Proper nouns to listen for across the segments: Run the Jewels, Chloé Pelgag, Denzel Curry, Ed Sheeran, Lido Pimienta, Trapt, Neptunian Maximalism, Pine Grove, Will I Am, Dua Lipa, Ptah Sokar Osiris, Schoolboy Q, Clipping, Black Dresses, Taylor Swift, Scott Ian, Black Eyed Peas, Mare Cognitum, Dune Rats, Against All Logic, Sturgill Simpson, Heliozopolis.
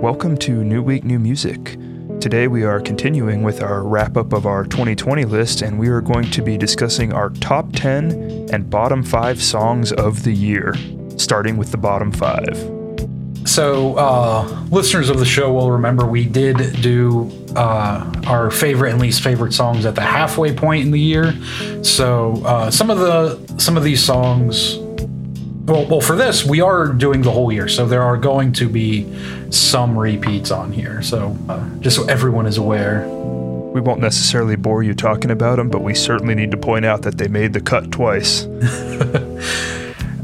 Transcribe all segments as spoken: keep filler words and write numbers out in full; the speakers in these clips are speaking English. Welcome to New Week, New Music. Today we are continuing with our wrap-up of our twenty twenty list, and we are going to be discussing our top ten and bottom five songs of the year, starting with the bottom five. So, uh, listeners of the show will remember we did do uh, our favorite and least favorite songs at the halfway point in the year. So, uh, some of the some of these songs... Well, well, for this, we are doing the whole year, so there are going to be some repeats on here, so uh, just so everyone is aware. We won't necessarily bore you talking about them, but we certainly need to point out that they made the cut twice.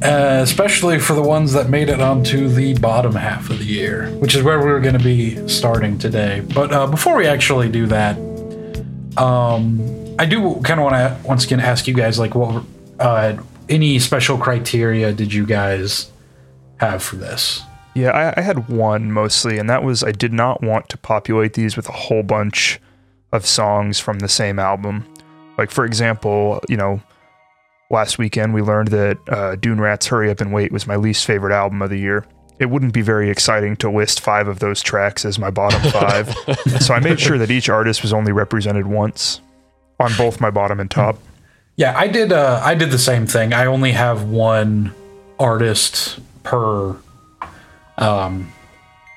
uh, especially for the ones that made it onto the bottom half of the year, which is where we're going to be starting today. But uh, before we actually do that, um, I do kind of want to, once again, ask you guys, like, what... Uh, any special criteria did you guys have for this? Yeah, I, I had one mostly, and that was I did not want to populate these with a whole bunch of songs from the same album. Like, for example, you know, last weekend we learned that uh, Dune Rats' Hurry Up and Wait was my least favorite album of the year. It wouldn't be very exciting to list five of those tracks as my bottom five. So I made sure that each artist was only represented once on both my bottom and top. Yeah, I did. Uh, I did the same thing. I only have one artist per, um,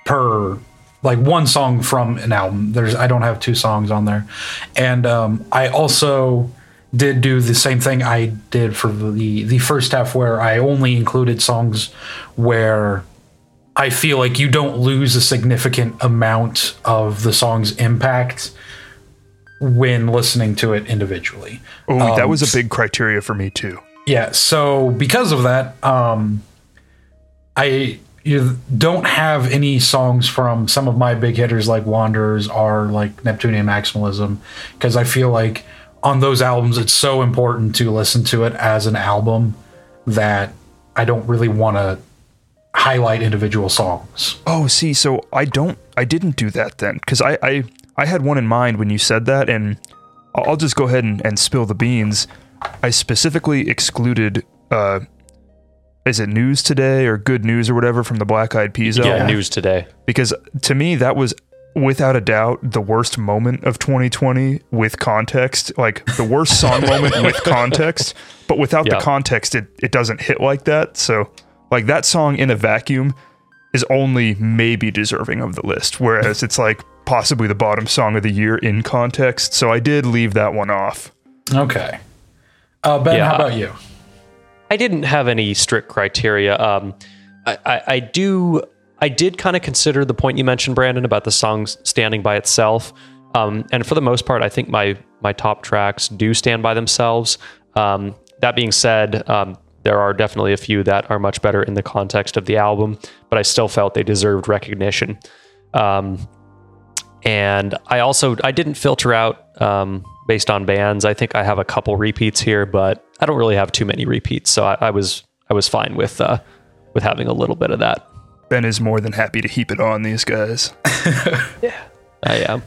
per like one song from an album. There's I don't have two songs on there, and um, I also did do the same thing I did for the the first half, where I only included songs where I feel like you don't lose a significant amount of the song's impact when listening to it individually. Oh, um, that was a big criteria for me too. Yeah, so because of that, um, I you don't have any songs from some of my big hitters like Wanderers or like Neptunian Maximalism, because I feel like on those albums it's so important to listen to it as an album that I don't really want to highlight individual songs. Oh, see, so I don't, I didn't do that then, because I... I I had one in mind when you said that, and I'll just go ahead and, and spill the beans. I specifically excluded, uh, is it News Today or Good News or whatever from the Black Eyed Peas album? Yeah, News Today. Because to me, that was without a doubt the worst moment of twenty twenty with context, like the worst song moment with context, but without yeah. the context, it, it doesn't hit like that. So like that song in a vacuum is only maybe deserving of the list, whereas it's like possibly the bottom song of the year in context, so I did leave that one off. Okay. Uh, Ben, yeah, how about you? I didn't have any strict criteria. Um, I, I, I do. I did kind of consider the point you mentioned, Brandon, about the song standing by itself, um, and for the most part, I think my my top tracks do stand by themselves. Um, that being said, um, there are definitely a few that are much better in the context of the album, but I still felt they deserved recognition. Um, And I also, I didn't filter out um, based on bands. I think I have a couple repeats here, but I don't really have too many repeats. So I, I was I was fine with uh, with having a little bit of that. Ben is more than happy to heap it on these guys. Yeah, I am.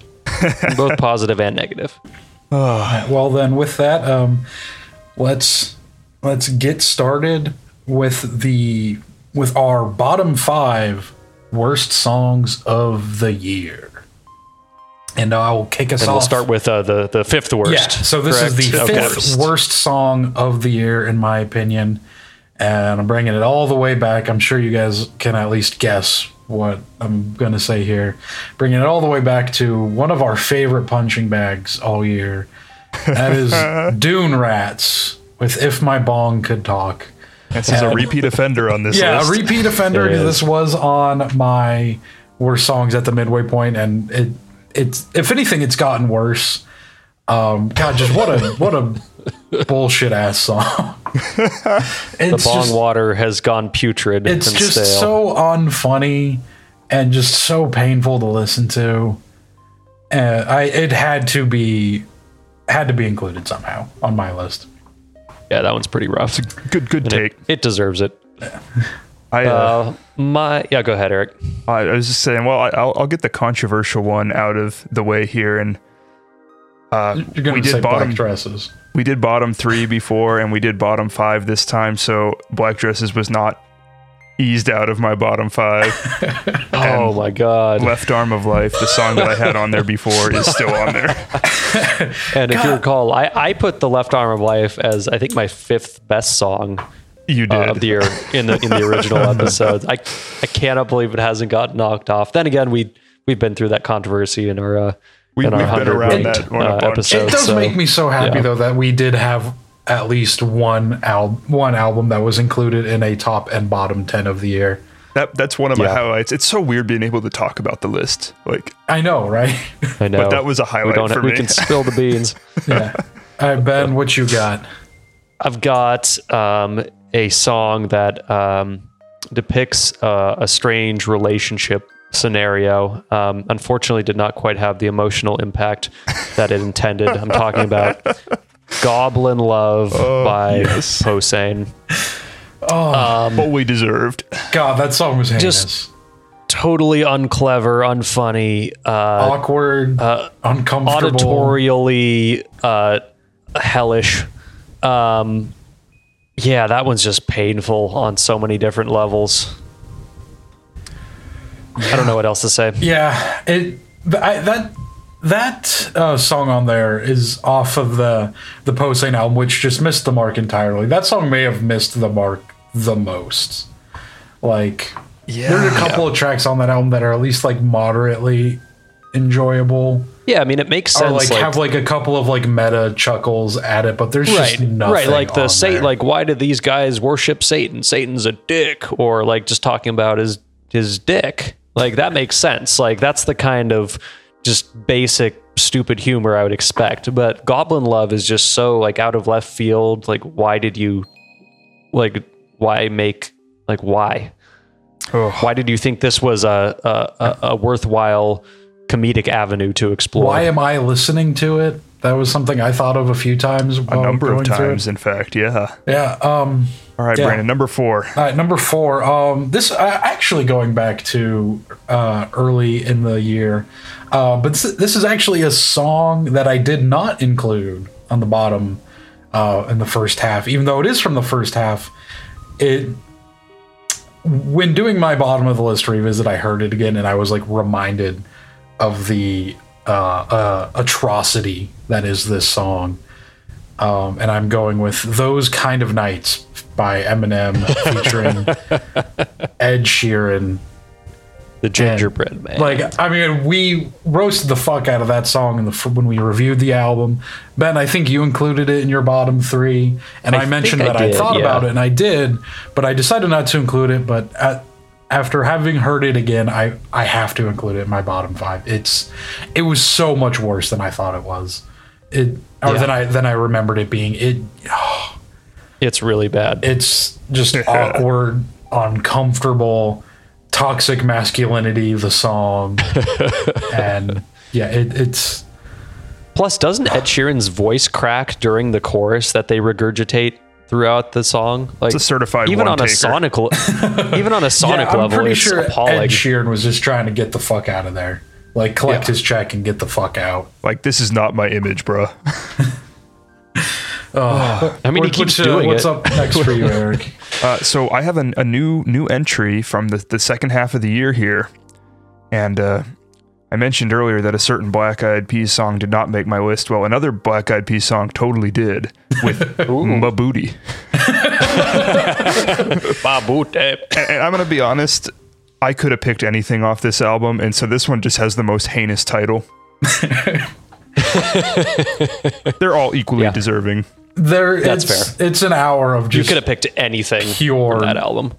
Both positive and negative. Oh, well, then with that, um, let's let's get started with the with our bottom five worst songs of the year. And I'll kick us and off. We'll start with uh, the, the fifth worst. Yeah, so this correct? is the okay. fifth worst song of the year, in my opinion. And I'm bringing it all the way back. I'm sure you guys can at least guess what I'm going to say here. Bringing it all the way back to one of our favorite punching bags all year. That is Dune Rats with If My Bong Could Talk. This and, is a repeat offender on this yeah, list. Yeah, a repeat offender. This was on my worst songs at the midway point, and it... It's if anything, it's gotten worse. Um, God, just what a what a bullshit ass song. The bong just, water has gone putrid. It's and just stale. So unfunny and just so painful to listen to. Uh, I it had to be had to be included somehow on my list. Yeah, that one's pretty rough. It's a good good and take. It, it deserves it. Yeah. I, uh, uh, my yeah, go ahead, Eric. I was just saying. Well, I, I'll, I'll get the controversial one out of the way here, and uh, You're gonna we did say bottom Black Dresses. We did bottom three before, and we did bottom five this time. So Black Dresses was not eased out of my bottom five. Oh my God. Left Arm of Life, the song that I had on there before, is still on there. And if God. you recall, I, I put the Left Arm of Life as, I think, my fifth best song. You did. Uh, of the year in the in the original episodes. I I cannot believe it hasn't gotten knocked off. Then again, we we've been through that controversy in our uh, we, in we've our been around that one uh, episode. It does so, make me so happy yeah. though that we did have at least one al- one album that was included in a top and bottom ten of the year. That that's one of my yeah. highlights. It's so weird being able to talk about the list. Like I know, right? I know. But that was a highlight we for we me. We can spill the beans. Yeah. All right, Ben, what you got? I've got um, a song that um, depicts uh, a strange relationship scenario. Um, unfortunately, did not quite have the emotional impact that it intended. I'm talking about Goblin Love oh, by yes. Posehn. Oh, um, what we deserved. God, that song was heinous. Just totally unclever, unfunny, uh, awkward, uh, uncomfortable, auditorially uh, hellish. Um, yeah, that one's just painful on so many different levels. I don't know what else to say. Yeah, it I, that that uh, song on there is off of the the Posehn album, which just missed the mark entirely. That song may have missed the mark the most. Like, yeah, there are a couple yeah. of tracks on that album that are at least like moderately enjoyable. Yeah, I mean, it makes sense. Or like, like have like a couple of like meta chuckles at it, but there's right, just nothing. Right, like the Satan. Like, why do these guys worship Satan? Satan's a dick, or like just talking about his his dick. Like that makes sense. Like that's the kind of just basic stupid humor I would expect. But Goblin Love is just so like out of left field. Like, why did you? Like, why make? Like, why? Ugh. Why did you think this was a a, a, a worthwhile comedic avenue to explore? Why am I listening to it? That was something I thought of a few times. A number of times, in fact. Yeah. Yeah. Um, All right, yeah. Brandon, number four. All right, number four. Um, this uh, actually going back to uh, early in the year, uh, but this, this is actually a song that I did not include on the bottom uh, in the first half, even though it is from the first half. It. When doing my bottom of the list revisit, I heard it again and I was like reminded of the uh, uh, atrocity that is this song. Um, and I'm going with Those Kind of Nights by Eminem featuring Ed Sheeran. The Gingerbread and, Man. Like, I mean, we roasted the fuck out of that song in the, when we reviewed the album. Ben, I think you included it in your bottom three. And I, I mentioned I that did, I thought yeah. about it, and I did, but I decided not to include it. But at, after having heard it again, I, I have to include it in my bottom five. It's It was so much worse than I thought it was. It or yeah. than I than I remembered it being. It oh, it's really bad. It's just awkward, uncomfortable, toxic masculinity, the song. And yeah, it, it's plus doesn't Ed Sheeran's voice crack during the chorus that they regurgitate throughout the song? Like, it's a certified even on a sonic even on a sonic yeah, I'm level. Pretty it's sure appalling. Ed Sheeran was just trying to get the fuck out of there. Like, collect yeah. his check and get the fuck out. Like, this is not my image, bro. uh, I mean, he keeps what's, doing uh, what's it. What's up next for you, Eric? Uh, so I have an, a new new entry from the, the second half of the year here. And uh, I mentioned earlier that a certain Black Eyed Peas song did not make my list. Well, another Black Eyed Peas song totally did with My Booty. My Booty. And, and I'm going to be honest. I could have picked anything off this album, and so this one just has the most heinous title. They're all equally yeah. deserving. There, That's it's, fair. It's an hour of just... You could have picked anything pure on that album.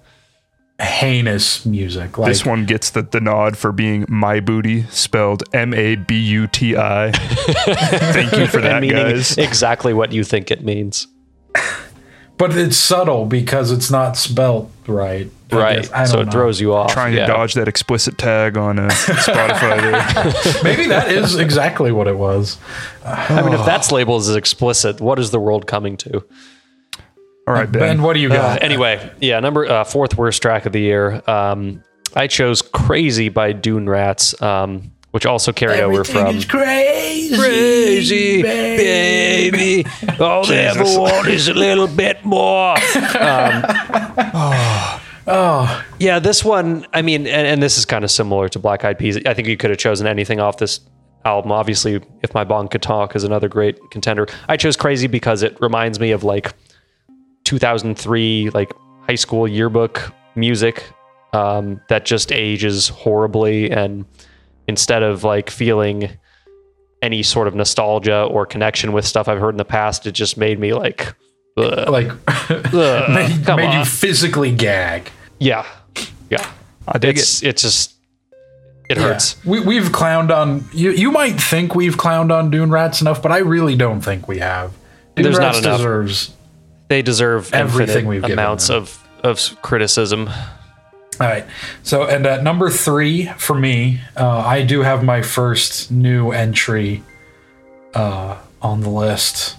Heinous music. Like, this one gets the, the nod for being My Booty, spelled M A B U T I. Thank you for that, guys. Exactly what you think it means. But it's subtle because it's not spelt right. Right. I I so it know. throws you off. Trying yeah. to dodge that explicit tag on uh, Spotify. There. Maybe that is exactly what it was. Uh, I mean, if that's labeled as explicit, what is the world coming to? All right, Ben. Ben, what do you got? Uh, anyway, yeah, number uh, fourth worst track of the year. Um, I chose Crazy by Dune Rats, um, which also carried Everything over from... Is crazy, crazy, baby. All Jesus. They ever want is a little bit more. Um, oh. Oh, yeah, this one, I mean, and, and this is kind of similar to Black Eyed Peas. I think you could have chosen anything off this album. Obviously, If My Bong Could Talk is another great contender. I chose Crazy because it reminds me of like two thousand three, like high school yearbook music um, that just ages horribly. And instead of like feeling any sort of nostalgia or connection with stuff I've heard in the past, it just made me like... Ugh. Like Ugh. made, Come made on. you physically gag. Yeah, yeah. I dig it's, it. It's just it hurts. Yeah. We we've clowned on you. You might think we've clowned on Dune Rats enough, but I really don't think we have. Dune There's Rats not enough. Deserves they deserve everything we've given amounts them. of of criticism. All right. So and at number three for me, uh, I do have my first new entry uh, on the list.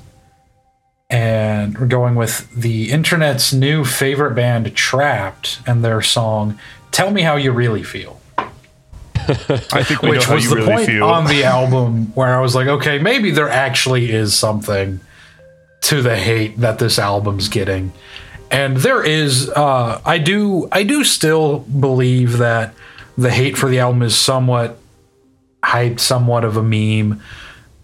And we're going with the internet's new favorite band, Trapt, and their song, Tell Me How You Really Feel. I think we Which know was how you the really point feel. On the album where I was like, okay, maybe there actually is something to the hate that this album's getting. And there is, uh, I do, I do still believe that the hate for the album is somewhat hyped, somewhat of a meme.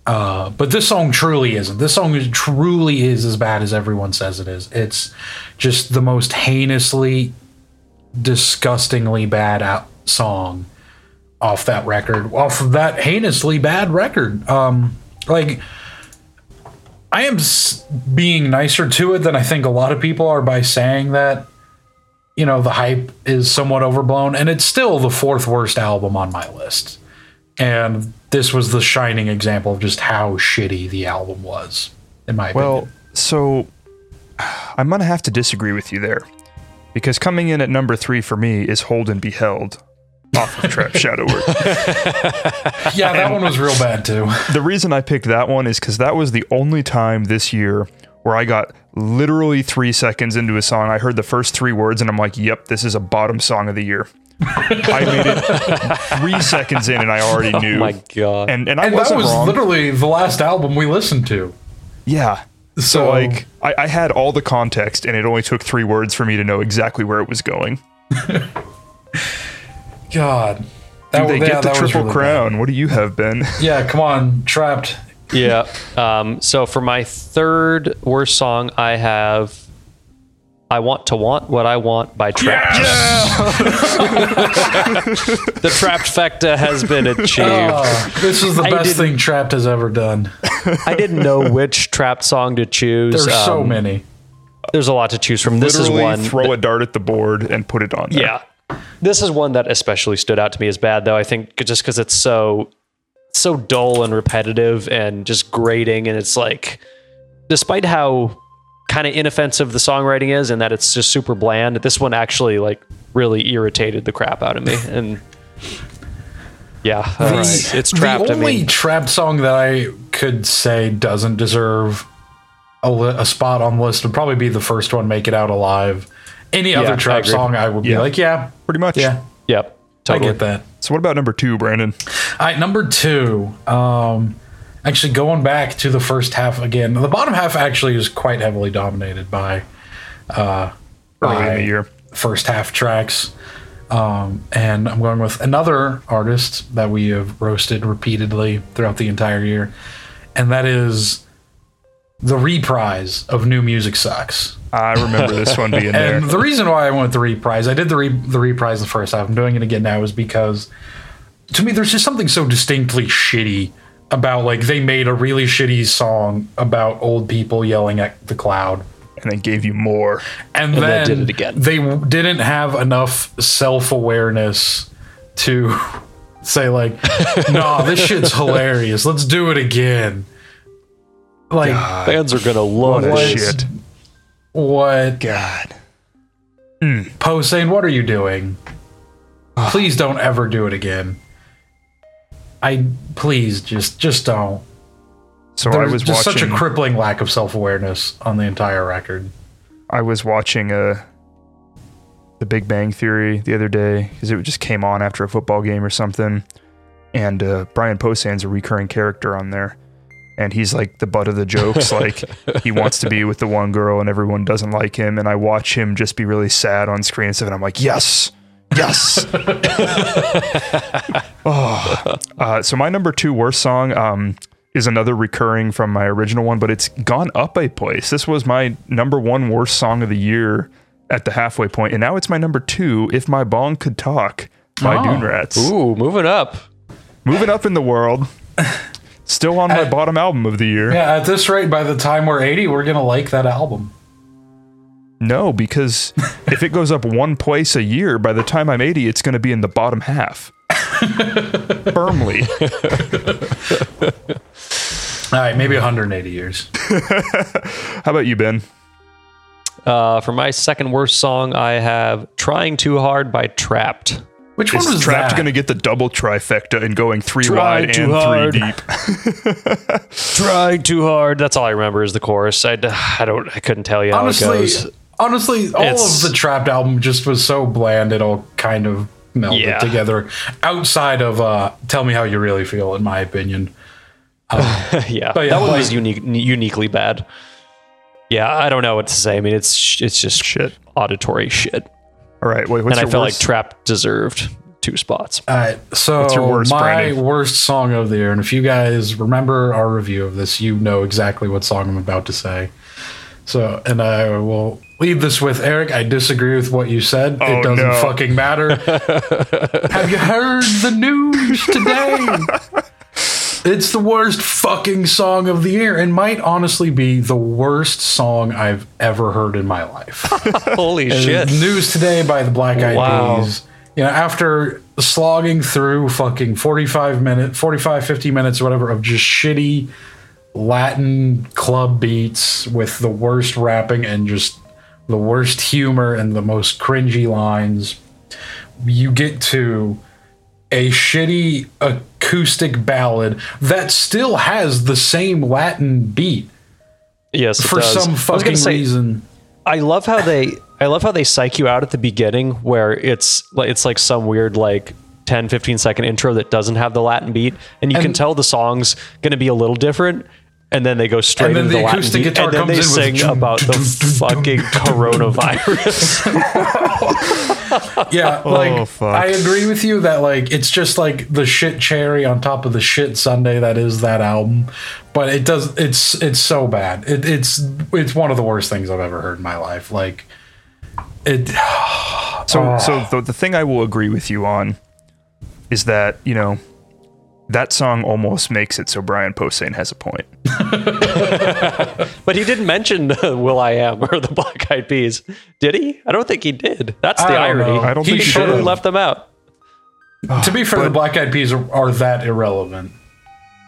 Uh, but this song truly isn't. This song is, truly is as bad as everyone says it is. It's just the most heinously, disgustingly bad out- song off that record, off of that heinously bad record. Um, like, I am s- being nicer to it than I think a lot of people are by saying that, you know, the hype is somewhat overblown, and it's still the fourth worst album on my list. And this was the shining example of just how shitty the album was, in my opinion. Well, so I'm going to have to disagree with you there, because coming in at number three for me is Hold and Be Held off of Trap Shadow Work. Yeah, that and one was real bad, too. The reason I picked that one is because that was the only time this year where I got literally three seconds into a song. I heard the first three words, and I'm like, yep, this is a bottom song of the year. I made it three seconds in and I already knew. Oh my god. And, and I and wasn't that was wrong. Literally the last album we listened to. Yeah. So, so like I, I had all the context and it only took three words for me to know exactly where it was going. God. That, do they yeah, get the that triple really crown? Bad. What do you have, Ben? Yeah, come on, Trapt. Yeah. Um, so for my third worst song I have I Want to Want What I Want by Trapt. Yes! The Traptfecta has been achieved. Oh, this is the I best thing Trapt has ever done. I didn't know which Trapt song to choose. There's um, so many. There's a lot to choose from. Literally this is one. Throw that, a dart at the board and put it on there. Yeah. This is one that especially stood out to me as bad, though. I think just because it's so, so dull and repetitive and just grating. And it's like, despite how kind of inoffensive the songwriting is and that it's just super bland, this one actually like really irritated the crap out of me. And yeah, the, right. It's Trapt. The only I mean. Trapt song that I could say doesn't deserve a, li- a spot on the list would probably be the first one, Make It Out Alive. Any yeah, other Trapt song I would yeah. be like, yeah, pretty much. Yeah. Yep. Totally. I get that. So what about number two, Brandon? All right, number two, um, actually, going back to the first half again, the bottom half actually is quite heavily dominated by, uh, early by in the year first half tracks. Um, and I'm going with another artist that we have roasted repeatedly throughout the entire year, and that is the reprise of New Music Sucks. I remember this one being there. And the reason why I went with the reprise, I did the re- the reprise the first half. I'm doing it again now, is because to me, there's just something so distinctly shitty about like they made a really shitty song about old people yelling at the cloud, and they gave you more, and, and then they did it again. They didn't have enough self-awareness to say like, "Nah, this shit's hilarious. Let's do it again." Like God, fans are gonna love this shit. What God? Mm. Posehn, what are you doing? Please don't ever do it again. I please just just don't. So There's I was just watching, such a crippling lack of self-awareness on the entire record. I was watching uh, the Big Bang Theory the other day because it just came on after a football game or something, and uh, Brian Posehn's a recurring character on there, and he's like the butt of the jokes. Like he wants to be with the one girl and everyone doesn't like him. And I watch him just be really sad on screen and stuff. And I'm like, yes, yes. oh. uh, so my number two worst song um, is another recurring from my original one, but it's gone up a place. This was my number one worst song of the year at the halfway point. And now it's my number two, If My Bong Could Talk by oh. Dune Rats. Ooh, moving up. Moving up in the world. Still on my at, bottom album of the year. Yeah, at this rate, by the time we're eighty, we're going to like that album. No, because if it goes up one place a year, by the time I'm eighty, it's going to be in the bottom half. Firmly. All right, maybe one hundred eighty years. How about you, Ben? Uh, for my second worst song, I have Trying Too Hard by Trapt. Which one is was Trapt going to get the double trifecta and going three Try wide and hard. three deep? Trying too hard. That's all I remember is the chorus. I, I don't. I couldn't tell you honestly, how it goes. Honestly, all it's, of the Trapt album just was so bland. It all kind of melded yeah. together. Outside of uh, Tell Me How You Really Feel, in my opinion. Um, yeah, yeah, that one like, was unique, uniquely bad. Yeah, I don't know what to say. I mean, it's it's just shit, auditory shit. All right, wait, what's and your I felt worst? Like Trapt deserved two spots. All right, so what's your worst, my Brandon? Worst song of the year, and if you guys remember our review of this, you know exactly what song I'm about to say. So, and I will leave this with Eric. I disagree with what you said. Oh, it doesn't no. fucking matter. Have you heard the news today? It's the worst fucking song of the year and might honestly be the worst song I've ever heard in my life. Holy and shit. News Today by the Black Eyed wow. Peas. You know, after slogging through fucking forty-five minutes, forty-five, fifty minutes or whatever of just shitty Latin club beats with the worst rapping and just the worst humor and the most cringy lines, you get to a shitty acoustic ballad that still has the same Latin beat. Yes, it for does. some fucking I say, reason. I love how they, I love how they psych you out at the beginning, where it's like it's like some weird like ten, fifteen second intro that doesn't have the Latin beat, and you and, can tell the song's going to be a little different. And then they go straight into the, the acoustic Latin guitar beat, and then they sing with, about the fucking coronavirus. Yeah, like oh, fuck. I agree with you that like it's just like the shit cherry on top of the shit Sunday that is that album, but it does it's it's so bad. It, it's it's one of the worst things I've ever heard in my life. Like it. so uh, so the, the thing I will agree with you on is that you know. That song almost makes it so Brian Posehn has a point. But he didn't mention uh, Will I Am or the Black Eyed Peas, did he? I don't think he did. That's the I irony. I don't he think he totally did. left them out. Oh, to be fair, but, the Black Eyed Peas are, are that irrelevant.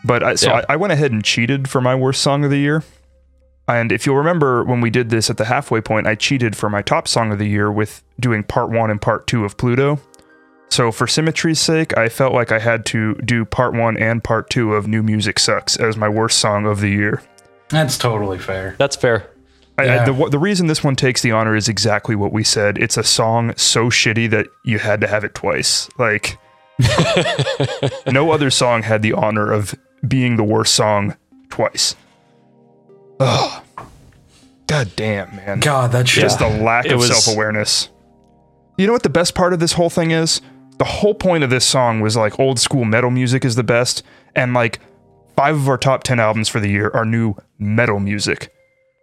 But I, so yeah. I, I went ahead and cheated for my worst song of the year. And if you'll remember when we did this at the halfway point, I cheated for my top song of the year with doing part one and part two of Pluto. So for symmetry's sake, I felt like I had to do part one and part two of New Music Sucks as my worst song of the year. That's totally fair. That's fair. I, yeah. I, the, the reason this one takes the honor is exactly what we said. It's a song so shitty that you had to have it twice. Like, no other song had the honor of being the worst song twice. Ugh. God damn, man. God, that's just yeah. the lack it of was... self-awareness. You know what the best part of this whole thing is? The whole point of this song was like old school metal music is the best, and like five of our top ten albums for the year are new metal music.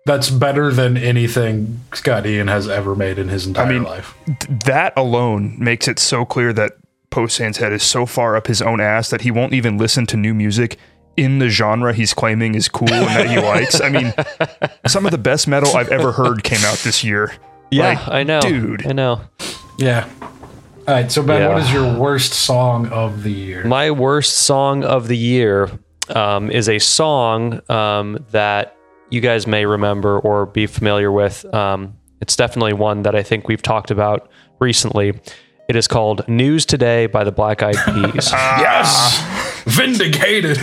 That's better than anything Scott Ian has ever made in his entire I mean, life. Th- that alone makes it so clear that Posehn's head is so far up his own ass that he won't even listen to new music in the genre he's claiming is cool and that he likes. I mean, some of the best metal I've ever heard came out this year. Yeah, like, I know. Dude. I know. Yeah. All right, so Ben, yeah. what is your worst song of the year? My worst song of the year um, is a song um, that you guys may remember or be familiar with. Um, it's definitely one that I think we've talked about recently. It is called News Today by the Black Eyed Peas. Yes! Vindicated!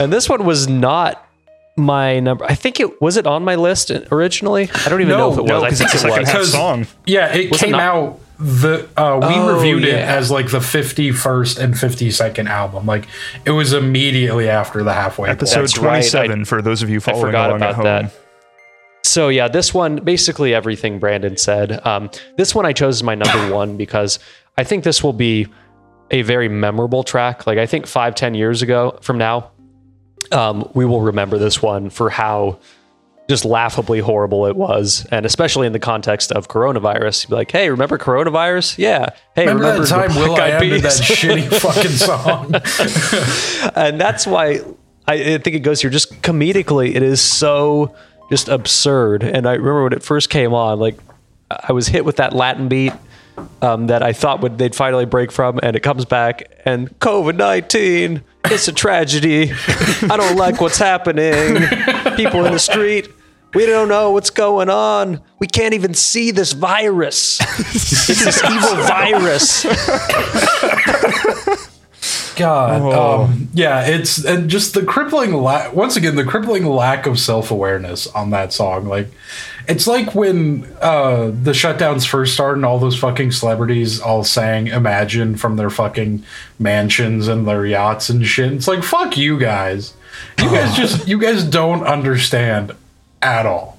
And this one was not my number. I think it was it on my list originally. I don't even no, know if it was. No, I think it's it was. Song. Yeah, it was came it out the uh, we oh, reviewed yeah. it as like the fifty-first and fifty-second album. Like it was immediately after the halfway episode point. twenty-seven. Right. I, for those of you following along about at home. That. So yeah, this one, basically everything Brandon said. Um, this one I chose as my number one because I think this will be a very memorable track. Like I think five, ten years ago from now, um, we will remember this one for how just laughably horrible it was. And especially in the context of coronavirus, you'd be like, hey, remember coronavirus? Yeah. Hey, remember, remember that time Will I Am did that shitty fucking song? And that's why I, I think it goes here just comedically. It is so just absurd. And I remember when it first came on, like I was hit with that Latin beat um, that I thought would they'd finally break from, and it comes back and COVID nineteen, it's a tragedy. I don't like what's happening. People in the street. We don't know what's going on. We can't even see this virus. It's this evil virus. God. Oh. Um, yeah, it's and just the crippling, la- once again, the crippling lack of self-awareness on that song. Like, it's like when uh, the shutdowns first started and all those fucking celebrities all sang Imagine from their fucking mansions and their yachts and shit. It's like, fuck you guys. You guys just, you guys don't understand at all.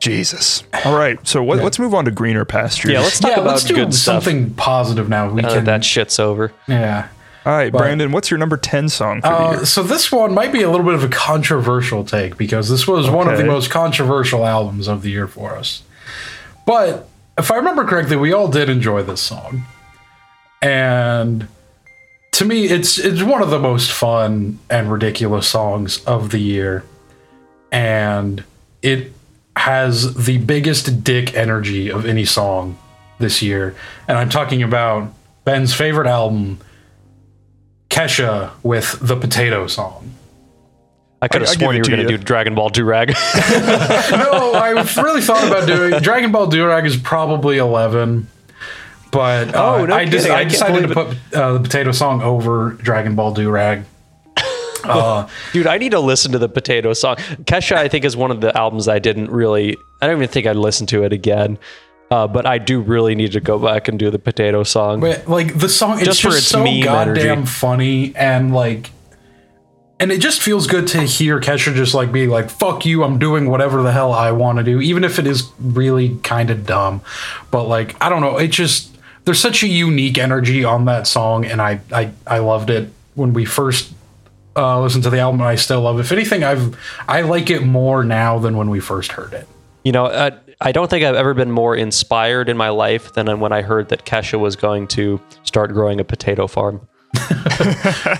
Jesus. All right. So what, yeah. let's move on to greener pastures. Yeah, let's talk yeah, about let's do good something stuff. Positive now. We now can, that shit's over. Yeah. All right, but, Brandon, what's your number ten song for uh, the year? So this one might be a little bit of a controversial take because this was okay. one of the most controversial albums of the year for us. But if I remember correctly, we all did enjoy this song. And to me, it's it's one of the most fun and ridiculous songs of the year, and it has the biggest dick energy of any song this year. And I'm talking about Ben's favorite album, Kesha with the Potato Song. I could have I, sworn I you were going to do Dragon Ball Durag. No, I really thought about doing Dragon Ball Durag is probably eleven. But uh, oh, no I, just, I, I decided to put uh, the Potato Song over Dragon Ball Durag. Uh, Dude, I need to listen to the Potato Song. Kesha, I think, is one of the albums I didn't really... I don't even think I'd listen to it again. Uh, but I do really need to go back and do the Potato Song. But, like, the song, it's just, just its so goddamn energy. Funny. And, like... And it just feels good to hear Kesha just, like, being like, fuck you, I'm doing whatever the hell I want to do. Even if it is really kind of dumb. But, like, I don't know. It just... There's such a unique energy on that song, and I, I, I loved it when we first uh, listened to the album, and I still love it. If anything, I've I like it more now than when we first heard it. You know, I, I don't think I've ever been more inspired in my life than when I heard that Kesha was going to start growing a potato farm.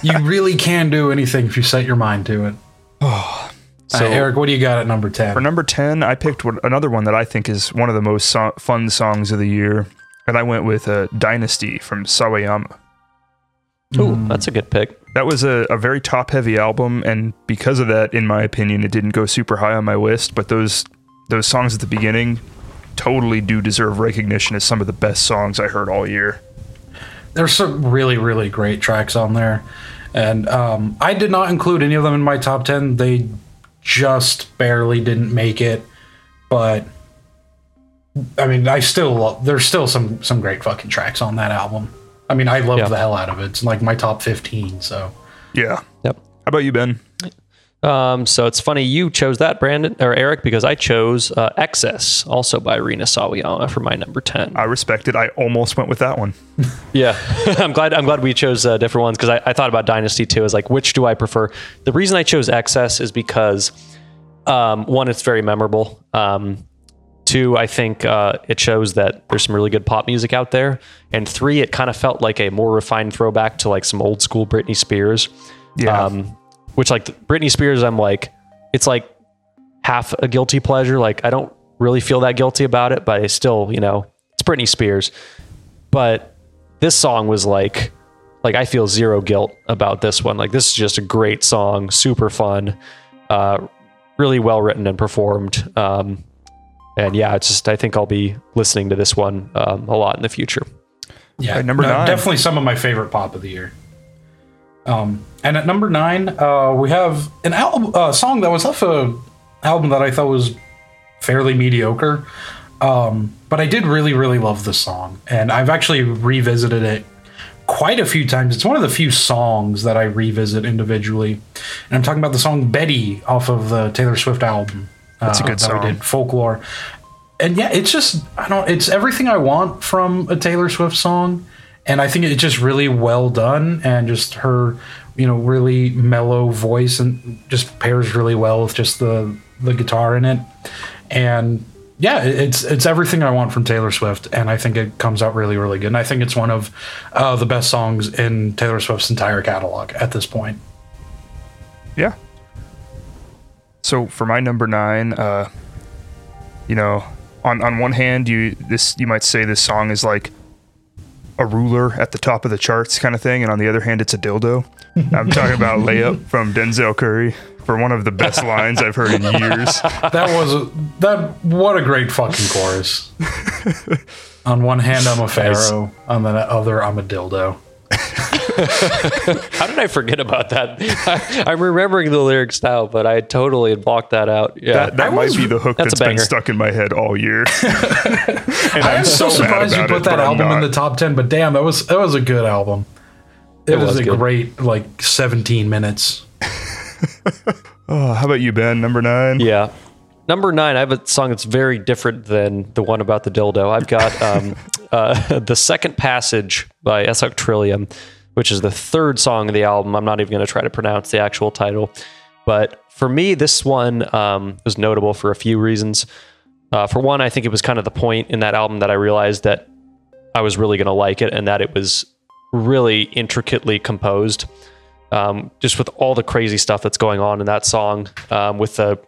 You really can do anything if you set your mind to it. Oh. So, right, Eric, what do you got at number ten? For number ten, I picked what, another one that I think is one of the most so- fun songs of the year. And I went with uh, Dynasty from Sawayama. Ooh, that's a good pick. That was a, a very top-heavy album, and because of that, in my opinion, it didn't go super high on my list, but those those songs at the beginning totally do deserve recognition as some of the best songs I heard all year. There's some really, really great tracks on there, and um, I did not include any of them in my top ten. They just barely didn't make it, but... I mean, I still love, there's still some some great fucking tracks on that album. I mean, I love yeah. the hell out of it. It's like my top fifteen, so. Yeah. Yep. How about you, Ben? Um, so it's funny you chose that, Brandon, or Eric, because I chose uh, Excess, also by Rina Sawayama, for my number ten. I respect it. I almost went with that one. Yeah. I'm glad I'm glad we chose uh, different ones, because I, I thought about Dynasty, too. I was like, which do I prefer? The reason I chose Excess is because, um, one, it's very memorable. Um Two, I think uh, it shows that there's some really good pop music out there. And three, it kind of felt like a more refined throwback to like some old school Britney Spears. Yeah. Um, which like Britney Spears, I'm like, it's like half a guilty pleasure. Like I don't really feel that guilty about it, but it's still, you know, it's Britney Spears. But this song was like, like I feel zero guilt about this one. Like this is just a great song, super fun, uh, really well written and performed. Um, And yeah, it's just, I think I'll be listening to this one um, a lot in the future. Yeah, right, number no, nine. Definitely some of my favorite pop of the year. Um, and at number nine, uh, we have an album, uh, song that was off a album that I thought was fairly mediocre. Um, but I did really, really love this song, and I've actually revisited it quite a few times. It's one of the few songs that I revisit individually, and I'm talking about the song Betty off of the Taylor Swift album. That's uh, a good song. We did Folklore. And yeah, it's just, I don't, it's everything I want from a Taylor Swift song. And I think it's just really well done, and just her, you know, really mellow voice, and just pairs really well with just the, the guitar in it. And yeah, it's it's everything I want from Taylor Swift, and I think it comes out really, really good. And I think it's one of uh, the best songs in Taylor Swift's entire catalog at this point. Yeah. So for my number nine, uh, you know, on, on one hand, you this you might say this song is like a ruler at the top of the charts kind of thing, and on the other hand, it's a dildo. I'm talking about Layup from Denzel Curry. For one of the best lines I've heard in years. That was a, that. What a great fucking chorus. On one hand, I'm a pharaoh. On the other, I'm a dildo. How did I forget about that? I, I'm remembering the lyrics now, but I totally blocked that out. Yeah, that, that was, might be the hook that's, that's been stuck in my head all year. And I'm, I'm so, so surprised you put it, that album in the top ten. But damn, that was that was a good album. It, it was, was a good. Great like seventeen minutes. Oh, how about you, Ben? Number nine? Yeah. Number nine, I have a song that's very different than the one about the dildo. I've got um, uh, The Second Passage by S. Octrillium, which is the third song of the album. I'm not even going to try to pronounce the actual title. But for me, this one um, was notable for a few reasons. Uh, for one, I think it was kind of the point in that album that I realized that I was really going to like it, and that it was really intricately composed. Um, just with all the crazy stuff that's going on in that song, um, with the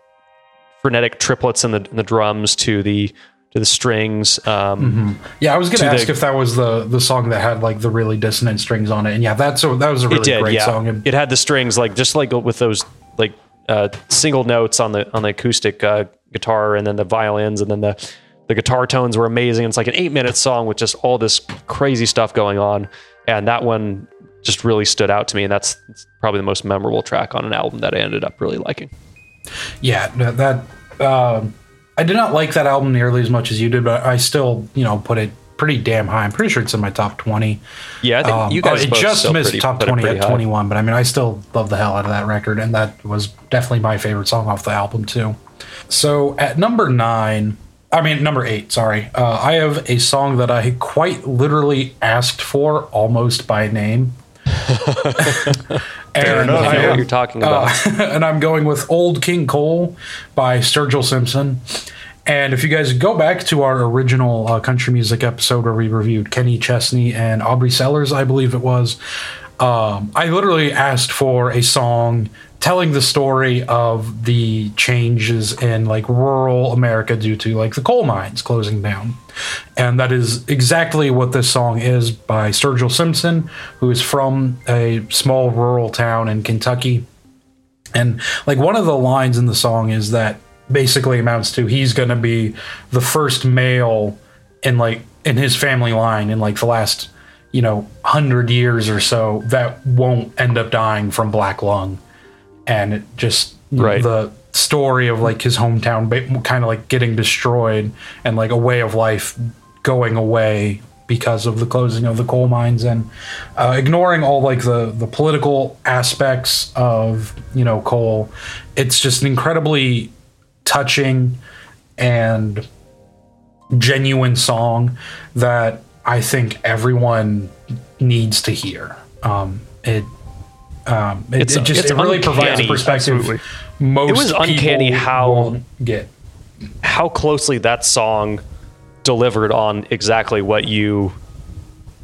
frenetic triplets and the, the drums to the to the strings. Um, mm-hmm. Yeah, I was going to ask the, if that was the the song that had like the really dissonant strings on it, and yeah, that's a, that was a really did, great yeah. song. It had the strings like just like with those like uh, single notes on the on the acoustic uh, guitar, and then the violins, and then the the guitar tones were amazing. It's like an eight minute song with just all this crazy stuff going on, and that one just really stood out to me, and that's probably the most memorable track on an album that I ended up really liking. Yeah, that uh, I did not like that album nearly as much as you did, but I still, you know, put it pretty damn high. I'm pretty sure it's in my top twenty. Yeah, I think um, you guys oh, it just missed pretty, top twenty at high. twenty-one, but I mean, I still love the hell out of that record, and that was definitely my favorite song off the album too. So at number nine, I mean, number eight, sorry, uh, I have a song that I quite literally asked for almost by name. Fair enough. I know what you're talking about. Uh, and I'm going with Old King Cole by Sturgill Simpson. And if you guys go back to our original uh, country music episode where we reviewed Kenny Chesney and Aubrey Sellers, I believe it was, um, I literally asked for a song telling the story of the changes in like rural America due to like the coal mines closing down. And that is exactly what this song is by Sturgill Simpson, who is from a small rural town in Kentucky. And like one of the lines in the song is that basically amounts to he's going to be the first male in like in his family line in like the last, you know, hundred years or so that won't end up dying from black lung. And it just right. the story of like his hometown kind of like getting destroyed and like a way of life going away because of the closing of the coal mines, and uh, ignoring all like the, the political aspects of, you know, coal. It's just an incredibly touching and genuine song that I think everyone needs to hear. Um, it, Um, it, it's, it just it's it really uncanny. Provides a perspective. Absolutely. Most it was uncanny how get. how closely that song delivered on exactly what you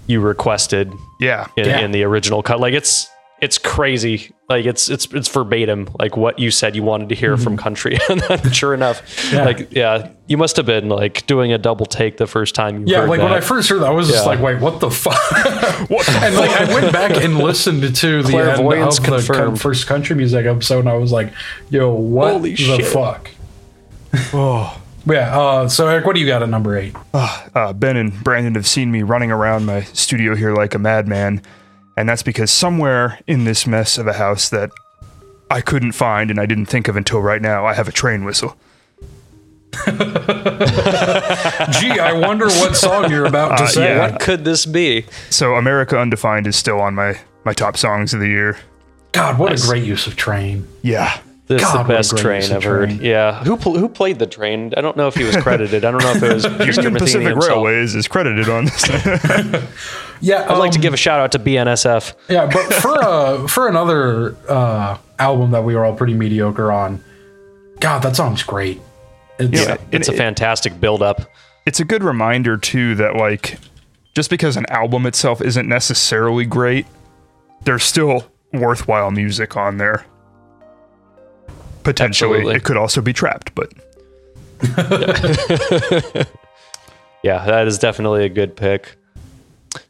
you requested. Yeah. In, yeah. in the original cut, like it's it's crazy. Like it's it's it's verbatim. Like what you said you wanted to hear mm-hmm. from country, and then sure enough, yeah. like yeah, you must have been like doing a double take the first time. You yeah, heard like that. When I first heard that, I was yeah. just like, wait, what the fuck? What the and fuck? Like I went back and listened to the end of confirmed. the first country music episode, and I was like, yo, what Holy the shit. fuck? Oh. Yeah, uh, so Eric, what do you got at number eight? Uh, uh, Ben and Brandon have seen me running around my studio here like a madman. And that's because somewhere in this mess of a house that I couldn't find and I didn't think of until right now, I have a train whistle. Gee, I wonder what song you're about to uh, say. Yeah. What could this be? So America Undefined is still on my, my top songs of the year. God, what nice. a great use of train. Yeah. This is the best train I've heard. Train. Yeah. Who who played the train? I don't know if he was credited. I don't know if it was Union Pacific Railways is credited on this. Yeah, I'd um, like to give a shout out to B N S F. Yeah, but for uh, for another uh, album that we were all pretty mediocre on, God, that song's great. It's, yeah, it's a fantastic build up. It's a good reminder too that like just because an album itself isn't necessarily great, there's still worthwhile music on there. Potentially. Absolutely. It could also be Trapt, but yeah, that is definitely a good pick.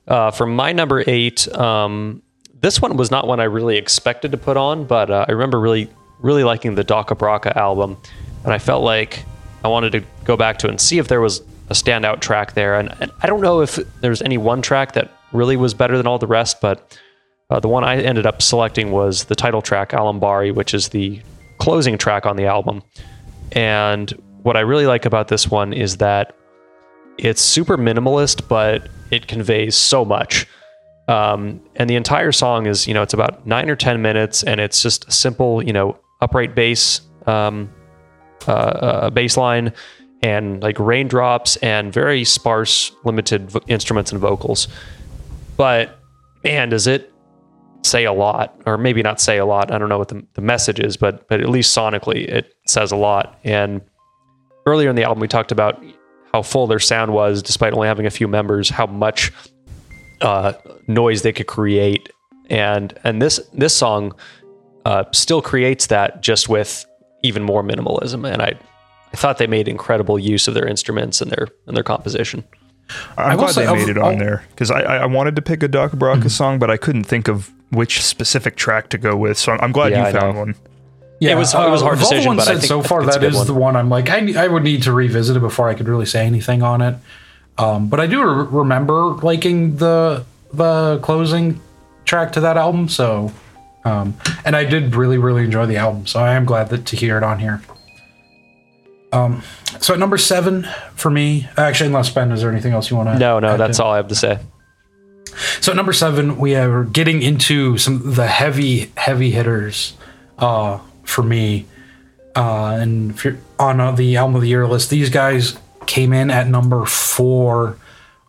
Uh, for my number eight, um, this one was not one I really expected to put on, but uh, I remember really, really liking the DakhaBrakha album, and I felt like I wanted to go back to it and see if there was a standout track there. And, and I don't know if there's any one track that really was better than all the rest, but uh, the one I ended up selecting was the title track "Alambari," which is the closing track on the album. And what I really like about this one is that it's super minimalist, but it conveys so much. Um, and the entire song is, you know, it's about nine or ten minutes, and it's just a simple, you know, upright bass, um, uh, uh, bass line, and like raindrops, and very sparse, limited vo- instruments and vocals. But man, does it say a lot, or maybe not say a lot. I don't know what the, the message is, but but at least sonically it says a lot. And earlier in the album we talked about how full their sound was, despite only having a few members, how much uh, noise they could create. And and this this song uh, still creates that, just with even more minimalism. And I I thought they made incredible use of their instruments and their and their composition. I'm I glad say, they made I'll, it on I'll, there, because I, I wanted to pick a DakhaBrakha mm-hmm. song, but I couldn't think of which specific track to go with. So I'm, I'm glad yeah, you I found know. one. Yeah, it was uh, it was a hard decision, but I think so far think that is one. the one I'm like I I would need to revisit it before I could really say anything on it. Um, but I do re- remember liking the the closing track to that album. So, um, and I did really really enjoy the album. So I am glad that to hear it on here. Um, so at number seven for me, actually, unless Ben, is there anything else you want to? No, no, that's in? all I have to say. So at number seven, we are getting into some of the heavy, heavy hitters uh, for me. Uh, and if you're on uh, the album of the year list, these guys came in at number four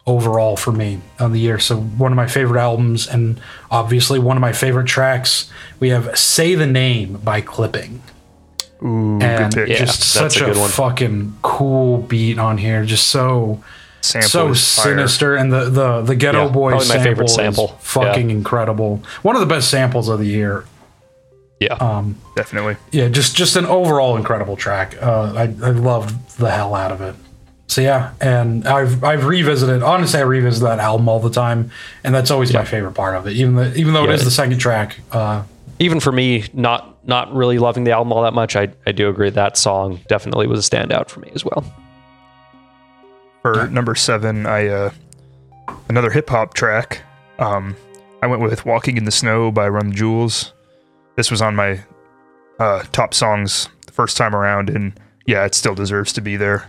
overall for me on the year. So one of my favorite albums, and obviously one of my favorite tracks. We have "Say the Name" by Clipping. Ooh, and good pick. Just yeah, such a, a fucking cool beat on here. Just so sample so sinister, and the the the Ghetto yeah, Boys sample, my favorite sample. Is fucking yeah. incredible. One of the best samples of the year. Yeah, um, definitely. Yeah, just just an overall incredible track. Uh, I I loved the hell out of it. So yeah, and I've I've revisited. Honestly, I revisit that album all the time, and that's always yeah. my favorite part of it. Even though, even though yeah. it is the second track. Uh, Even for me, not not really loving the album all that much, I, I do agree that song definitely was a standout for me as well. For number seven, I uh, another hip-hop track. Um, I went with "Walking in the Snow" by Run the Jewels. This was on my uh, top songs the first time around, and yeah, it still deserves to be there.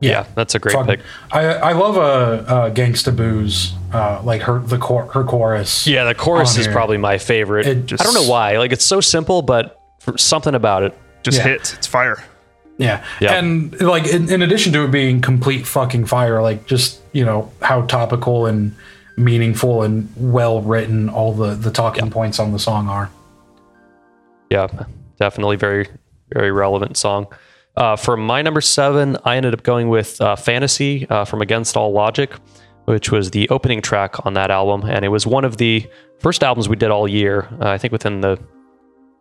Yeah, yeah that's a great Fuck. pick. I I love a uh, uh, Gangsta Booze. Uh, like her the cor- her chorus. Yeah, the chorus is here. probably my favorite. It just, I don't know why. Like it's so simple, but something about it just yeah. hits. It's fire. Yeah, yeah. And like in, in addition to it being complete fucking fire, like just you know how topical and meaningful and well written all the the talking yeah. points on the song are. Yeah, definitely very very relevant song. Uh, for my number seven, I ended up going with uh, "Fantasy" uh, from Against All Logic, which was the opening track on that album. And it was one of the first albums we did all year. Uh, I think within the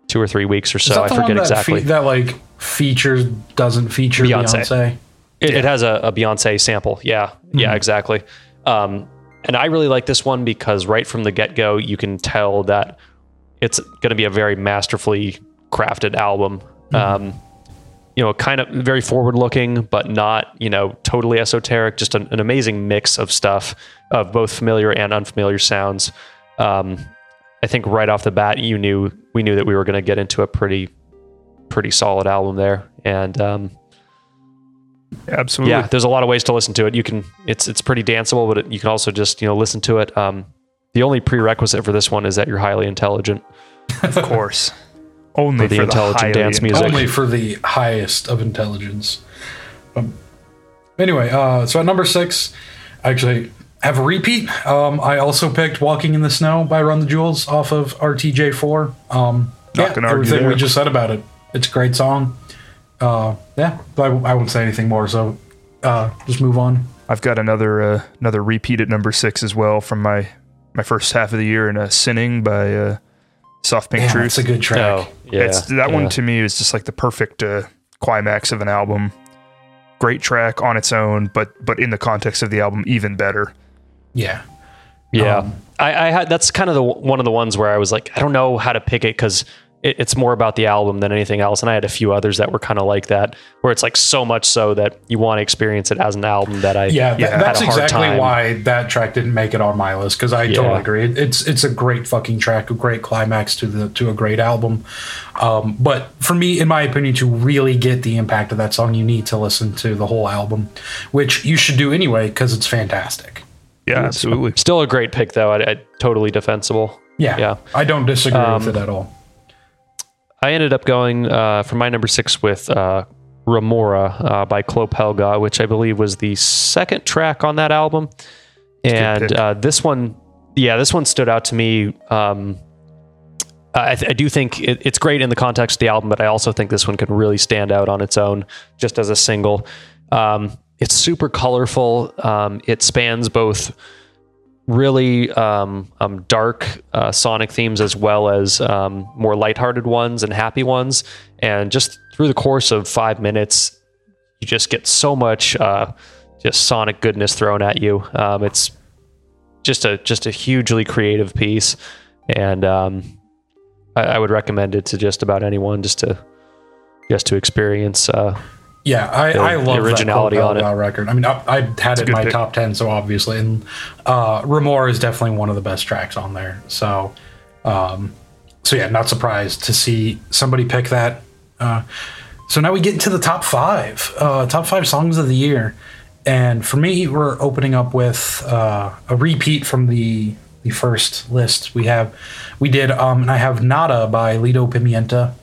two or three weeks or so. I forget that exactly. Fe- that like features doesn't feature Beyonce. Beyonce. It, yeah. it has a, a Beyonce sample. Yeah. Mm-hmm. Yeah, exactly. Um, and I really like this one because right from the get-go, you can tell that it's going to be a very masterfully crafted album. Mm-hmm. Um, you know, kind of very forward looking, but not, you know, totally esoteric, just an, an amazing mix of stuff, of both familiar and unfamiliar sounds. Um, I think right off the bat, you knew, we knew that we were going to get into a pretty, pretty solid album there. And um, Absolutely. Yeah, there's a lot of ways to listen to it. You can, it's it's pretty danceable, but it, you can also just, you know, listen to it. Um, the only prerequisite for this one is that you're highly intelligent. Of course. Only for the for intelligent the dance music. Only for the highest of intelligence. Um, anyway, uh, so at number six, actually have a repeat. Um, I also picked Walking in the Snow by Run the Jewels off of R T J four. Um, Not yeah, gonna argue everything there. We just said about it. It's a great song. Uh, yeah, I, I won't say anything more, so uh, just move on. I've got another uh, another repeat at number six as well from my, my first half of the year in uh, Sinning by uh, Soft Pink yeah, Truth. That's a good track. Oh, yeah, it's, that yeah. one to me is just like the perfect uh, climax of an album. Great track on its own, but but in the context of the album, even better. Yeah. Yeah. Um, I, I had that's kind of the one of the ones where I was like, I don't know how to pick it because it, it's more about the album than anything else. And I had a few others that were kind of like that, where it's like so much so that you want to experience it as an album that I yeah, yeah that's had a hard exactly time. Why that track didn't make it on my list, because I yeah. totally agree. It, it's it's a great fucking track, a great climax to the to a great album. Um, but for me, in my opinion, to really get the impact of that song, you need to listen to the whole album, which you should do anyway because it's fantastic. Yeah, absolutely. Still a great pick, though. I, I, totally defensible. Yeah, yeah. I don't disagree um, with it at all. I ended up going uh, for my number six with uh, Remora uh, by Chloé Pelgag, which I believe was the second track on that album. And uh, this one, yeah, this one stood out to me. Um, I, th- I do think it, it's great in the context of the album, but I also think this one can really stand out on its own just as a single. Um, It's super colorful. Um, it spans both really um, um, dark uh, sonic themes as well as um, more lighthearted ones and happy ones. And just through the course of five minutes, you just get so much uh, just sonic goodness thrown at you. Um, it's just a just a hugely creative piece, and um, I, I would recommend it to just about anyone just to just to experience. Uh, Yeah, I, the, I love the originality that on it. Record. I mean, I, I had it's it in my pick. Top ten, so obviously, and uh, Remora is definitely one of the best tracks on there. So, um, so yeah, not surprised to see somebody pick that. Uh, so now we get into the top five, uh, top five songs of the year, and for me, we're opening up with uh, a repeat from the the first list we have. We did, um, and I have Nada by Lido Pimienta.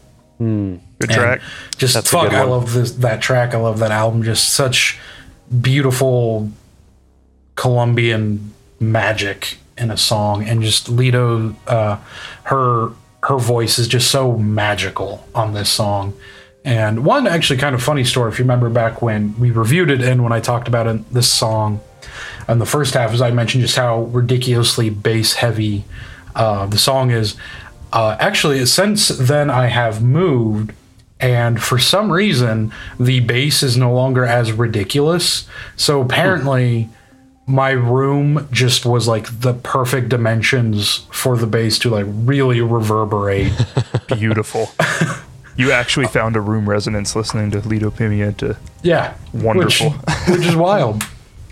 Mm. Good track. And just That's fuck. I love this, that track. I love that album. Just such beautiful Colombian magic in a song, and just Lido, uh, her her voice is just so magical on this song. And one actually kind of funny story, if you remember back when we reviewed it and when I talked about it, this song in the first half, as I mentioned, just how ridiculously bass heavy uh, the song is. Uh, actually, since then I have moved, and for some reason the bass is no longer as ridiculous. So apparently my room just was like the perfect dimensions for the bass to like really reverberate. Beautiful. You actually found a room resonance listening to Lido Pimienta. Yeah. Wonderful. Which, which is wild.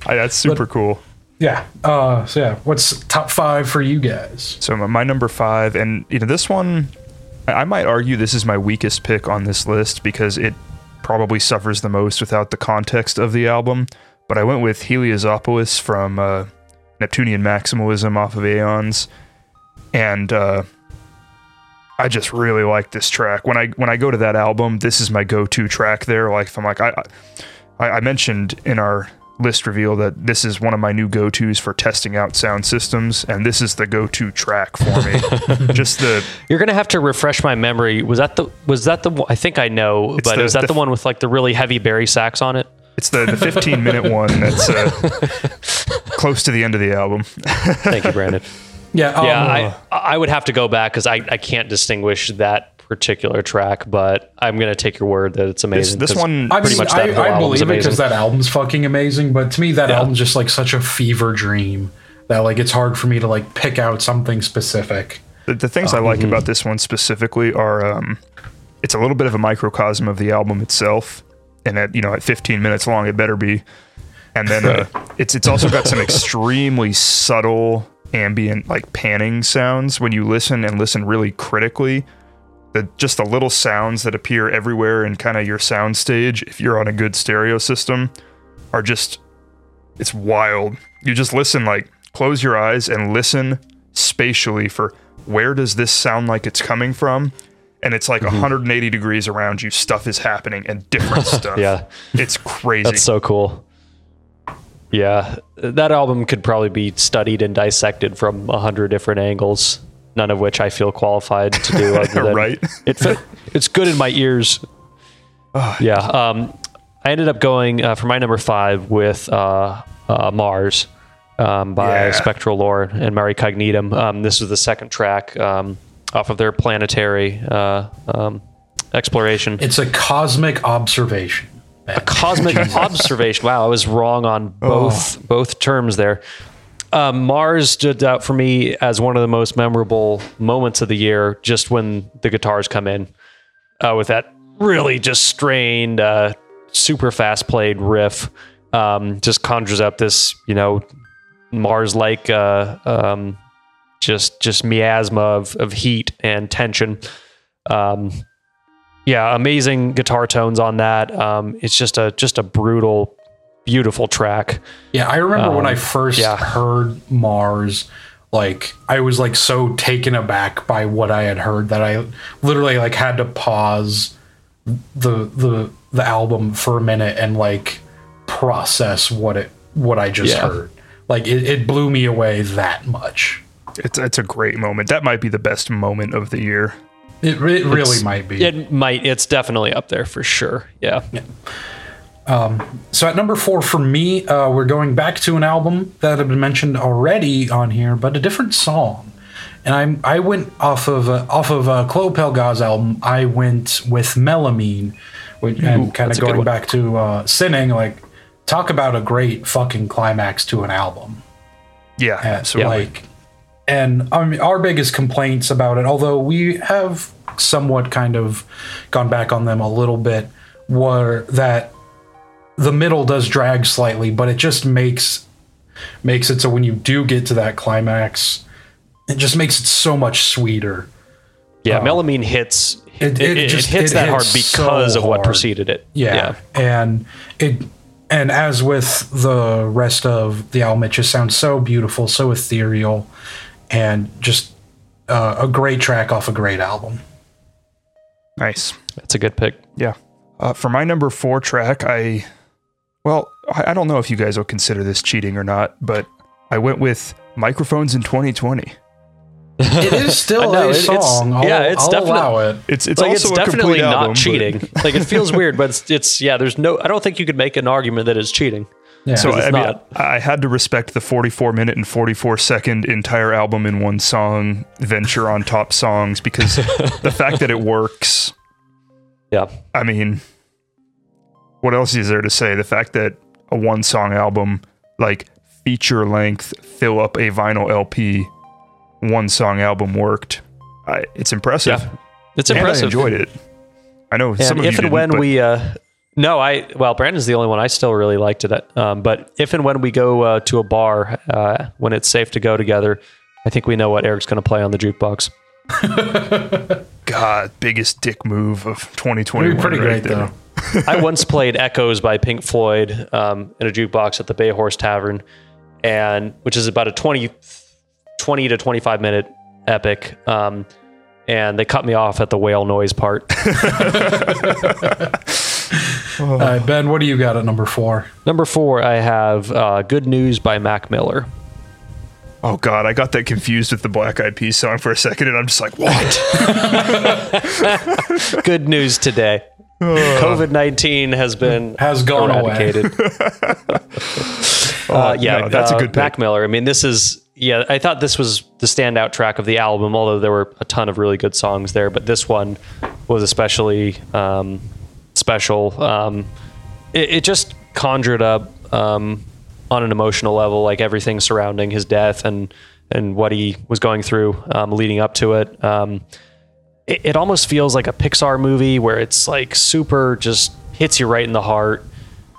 I, that's super but, cool. Yeah. Uh, so yeah, what's top five for you guys? So my, my number five, and you know this one, I might argue this is my weakest pick on this list because it probably suffers the most without the context of the album. But I went with Heliozopolis from uh, Neptunian Maximalism off of Aeons, and uh, I just really like this track. When I when I go to that album, this is my go-to track there. Like if I'm like I, I, I mentioned in our list reveal that this is one of my new go-tos for testing out sound systems, and this is the go-to track for me. Just the you're gonna have to refresh my memory. Was that the was that the I think I know, but the, is that the, the one with like the really heavy Barry sax on it? It's the, the fifteen minute one that's uh, close to the end of the album. Thank you, Brandon. Yeah, um, yeah. I I would have to go back because I I can't distinguish that particular track, but I'm gonna take your word that it's amazing. This, this one, pretty I mean, much that I, whole I believe it because that album's fucking amazing. But to me, that yeah. album's just like such a fever dream that like it's hard for me to like pick out something specific. The, the things um, I like mm-hmm. about this one specifically are um, it's a little bit of a microcosm of the album itself, and at you know at fifteen minutes long, it better be. And then uh, it's it's also got some extremely subtle ambient like panning sounds when you listen and listen really critically. the just the little sounds that appear everywhere in kind of your sound stage, if you're on a good stereo system, are just, it's wild. You just listen, like, close your eyes and listen spatially for where does this sound like it's coming from? And it's like mm-hmm. one hundred eighty degrees around you. Stuff is happening and different stuff. Yeah. It's crazy. That's so cool. Yeah. That album could probably be studied and dissected from a hundred different angles, none of which I feel qualified to do. Other than right. It fit, it's good in my ears. Oh, yeah. Um, I ended up going uh, for my number five with uh, uh, Mars um, by yeah. Spectral Lore and Mare Cognitum. Um, this is the second track. Um, off of their planetary uh, um, exploration. It's a cosmic observation. Man. A cosmic observation. Wow, I was wrong on both oh. both terms there. Um, Mars stood out for me as one of the most memorable moments of the year, just when the guitars come in uh, with that really just strained, uh, super fast played riff. Um, just conjures up this, you know, Mars-like... Uh, um, just just miasma of, of heat and tension. Um, yeah, amazing guitar tones on that. Um, it's just a just a brutal, beautiful track. Yeah, I remember um, when I first yeah. heard Mars, like I was like so taken aback by what I had heard that I literally like had to pause the the the album for a minute and like process what it what I just yeah. heard. Like it, it blew me away that much. It's it's a great moment. That might be the best moment of the year. It, it really it's, might be. It might. It's definitely up there for sure. Yeah. yeah. Um, so at number four for me, uh, we're going back to an album that had been mentioned already on here, but a different song. And I'm I went off of uh, off of uh, Chloé Pelgag's album. I went with Melamine, which Ooh, and kind of going back to uh, Sinning. Like, talk about a great fucking climax to an album. Yeah. And, so yeah. like. And I mean, our biggest complaints about it, although we have somewhat kind of gone back on them a little bit, were that the middle does drag slightly, but it just makes makes it so when you do get to that climax, it just makes it so much sweeter. Yeah, um, Melamine hits it, it, it, just, it hits it that hits hard because so of what hard. preceded it. Yeah. yeah, and it and as with the rest of the album, it just sounds so beautiful, so ethereal. And just uh, a great track off a great album. Nice. That's a good pick. Yeah. Uh, for my number four track, I, well, I don't know if you guys will consider this cheating or not, but I went with Microphones in twenty twenty. It is still know, a it's, song. I'll, yeah, it's I'll definitely, allow it. It's, it's, like, it's definitely not album, cheating. Like, it feels weird, but it's, it's, yeah, there's no, I don't think you could make an argument that it's cheating. Yeah, so I mean, not. I had to respect the forty-four minute and forty-four second entire album in one song venture on top songs because the fact that it works. Yeah. I mean, what else is there to say? The fact that a one song album, like feature length, fill up a vinyl L P, one song album worked. I, it's impressive. Yeah. It's impressive. And I enjoyed it. I know and some of if you and didn't, when we, uh, No, I, well, Brandon's the only one. I still really liked it. Um, but if and when we go uh, to a bar, uh, when it's safe to go together, I think we know what Eric's going to play on the jukebox. God, biggest dick move of twenty twenty-one. Pretty right great, there. Though. I once played Echoes by Pink Floyd um, in a jukebox at the Bay Horse Tavern, and which is about a twenty, twenty to twenty-five minute epic. Um, and they cut me off at the whale noise part. All right, Ben, what do you got at number four? Number four, I have uh, Good News by Mac Miller. Oh, God, I got that confused with the Black Eyed Peas song for a second, and I'm just like, what? Good news today. COVID nineteen has been has gone eradicated. Away. uh, yeah, no, that's uh, a good pick. Mac Miller. I mean, this is, yeah, I thought this was the standout track of the album, although there were a ton of really good songs there, but this one was especially... Um, special um it, it just conjured up um on an emotional level, like everything surrounding his death and and what he was going through um leading up to it. Um it, it almost feels like a Pixar movie where it's like super just hits you right in the heart.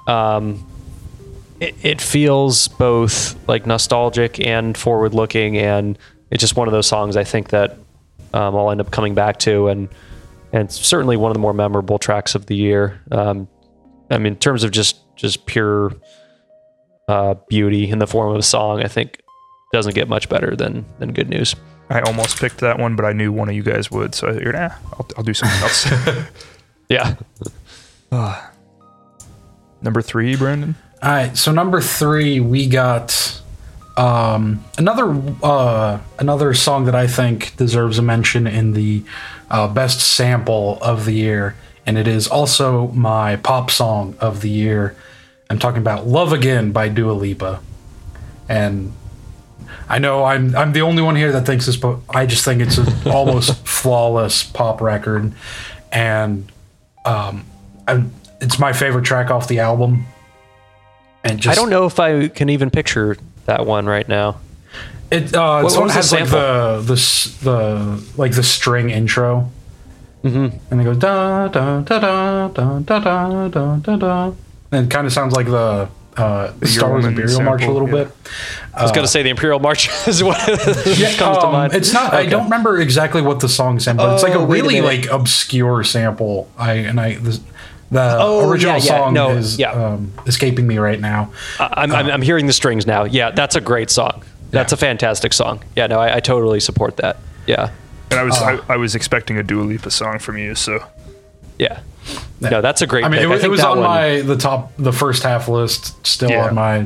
Um it, it feels both like nostalgic and forward looking, and it's just one of those songs I think that um I'll end up coming back to and and certainly one of the more memorable tracks of the year. Um, I mean, in terms of just just pure uh, beauty in the form of a song, I think doesn't get much better than than Good News. I almost picked that one, but I knew one of you guys would, so I figured, eh, I'll, I'll do something else. Yeah. Uh, number three, Brandon? All right, so number three, we got um, another uh, another song that I think deserves a mention in the uh, best sample of the year, and it is also my pop song of the year. I'm talking about Love Again by Dua Lipa. And I know I'm I'm the only one here that thinks this, but I just think it's an almost flawless pop record, and um, I'm, it's my favorite track off the album. And just, I don't know if I can even picture that one right now. It uh, what, what has like the, the the like the string intro, mm-hmm. and it goes da da da da da da da da da, and it kind of sounds like the. Uh, the Star Wars Imperial sample, March a little yeah. bit. Uh, I was going to say the Imperial March is what yeah, comes um, to mind. It's not. Okay. I don't remember exactly what the song sample. Oh, it's like a really a like obscure sample. I and I the, the oh, original yeah, yeah, song no, is yeah. um, escaping me right now. I, I'm, uh, I'm I'm hearing the strings now. Yeah, that's a great song. That's yeah. a fantastic song. Yeah, no, I, I totally support that. Yeah, and I was uh, I, I was expecting a Dua Lipa song from you, so yeah. No, that's a great. I mean, pick. It, I think it was on one, my the top, the first half list, still yeah. on my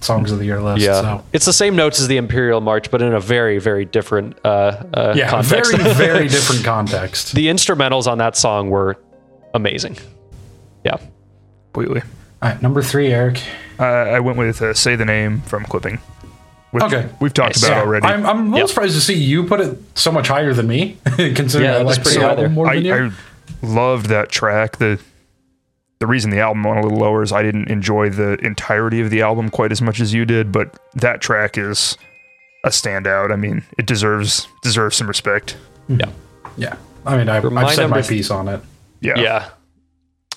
songs of the year list. Yeah, so. It's the same notes as the Imperial March, but in a very, very different uh, uh, yeah, context. Yeah, very, very different context. The instrumentals on that song were amazing. Yeah, completely. All right, number three, Eric. Uh, I went with uh, "Say the Name" from Clipping. Which okay, we've talked nice. about yeah. already. I'm, I'm a little yep. surprised to see you put it so much higher than me, considering yeah, I like pretty high there. More than I, you. I, loved that track. The the reason the album went a little lower is I didn't enjoy the entirety of the album quite as much as you did, but that track is a standout. I mean, it deserves deserves some respect. Yeah. Yeah. I mean, I, I've said my piece on it. Yeah. Yeah.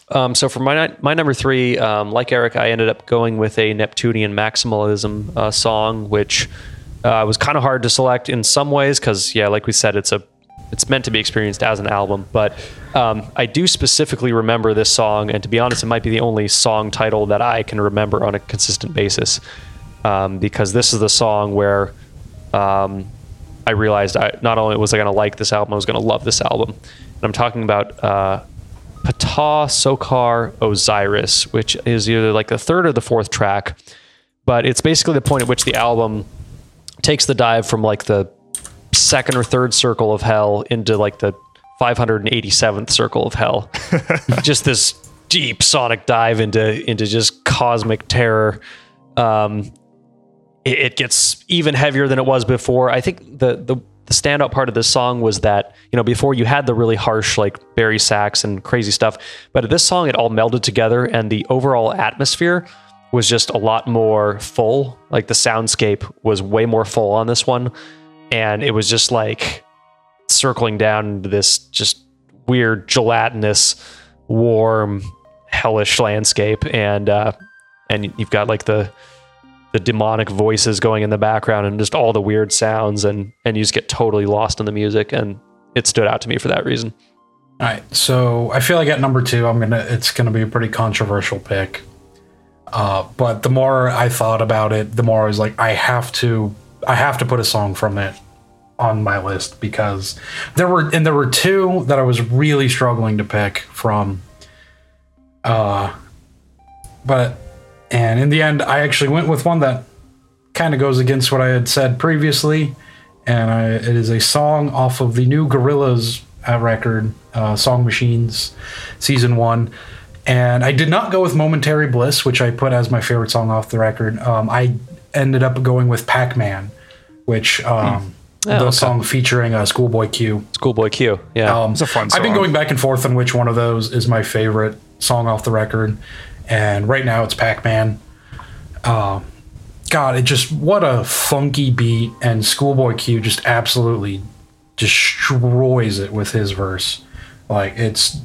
Um, so for my my number three, um, like Eric, I ended up going with a Neptunian Maximalism uh, song, which uh, was kind of hard to select in some ways because, yeah, like we said, it's a It's meant to be experienced as an album, but um, I do specifically remember this song, and to be honest, it might be the only song title that I can remember on a consistent basis, um, because this is the song where um, I realized I, not only was I going to like this album, I was going to love this album. And I'm talking about uh, Ptah Sokar Osiris, which is either like the third or the fourth track, but it's basically the point at which the album takes the dive from like the second or third circle of hell into like the five hundred eighty-seventh circle of hell. Just this deep sonic dive into into just cosmic terror. Um it, it gets even heavier than it was before. I think the, the the standout part of this song was that, you know, before you had the really harsh like Barry Sachs and crazy stuff, but at this song it all melded together and the overall atmosphere was just a lot more full. Like the soundscape was way more full on this one. And it was just like circling down into this just weird, gelatinous, warm, hellish landscape. And uh, and you've got like the the demonic voices going in the background and just all the weird sounds. And, and you just get totally lost in the music. And it stood out to me for that reason. All right. So I feel like at number two, I'm gonna it's going to be a pretty controversial pick. Uh, but the more I thought about it, the more I was like, I have to... I have to put a song from it on my list because there were, and there were two that I was really struggling to pick from. Uh, but, and in the end, I actually went with one that kind of goes against what I had said previously. And I, it is a song off of the new Gorillaz uh, record, uh, Song Machines season one. And I did not go with Momentary Bliss, which I put as my favorite song off the record. Um, I, ended up going with Pac-Man, which um oh, the okay. song featuring uh, Schoolboy Q. Schoolboy Q, yeah, um, it's a fun song. I've been going back and forth on which one of those is my favorite song off the record, and right now it's Pac-Man. Um, God, it just what a funky beat, and Schoolboy Q just absolutely destroys it with his verse. Like it's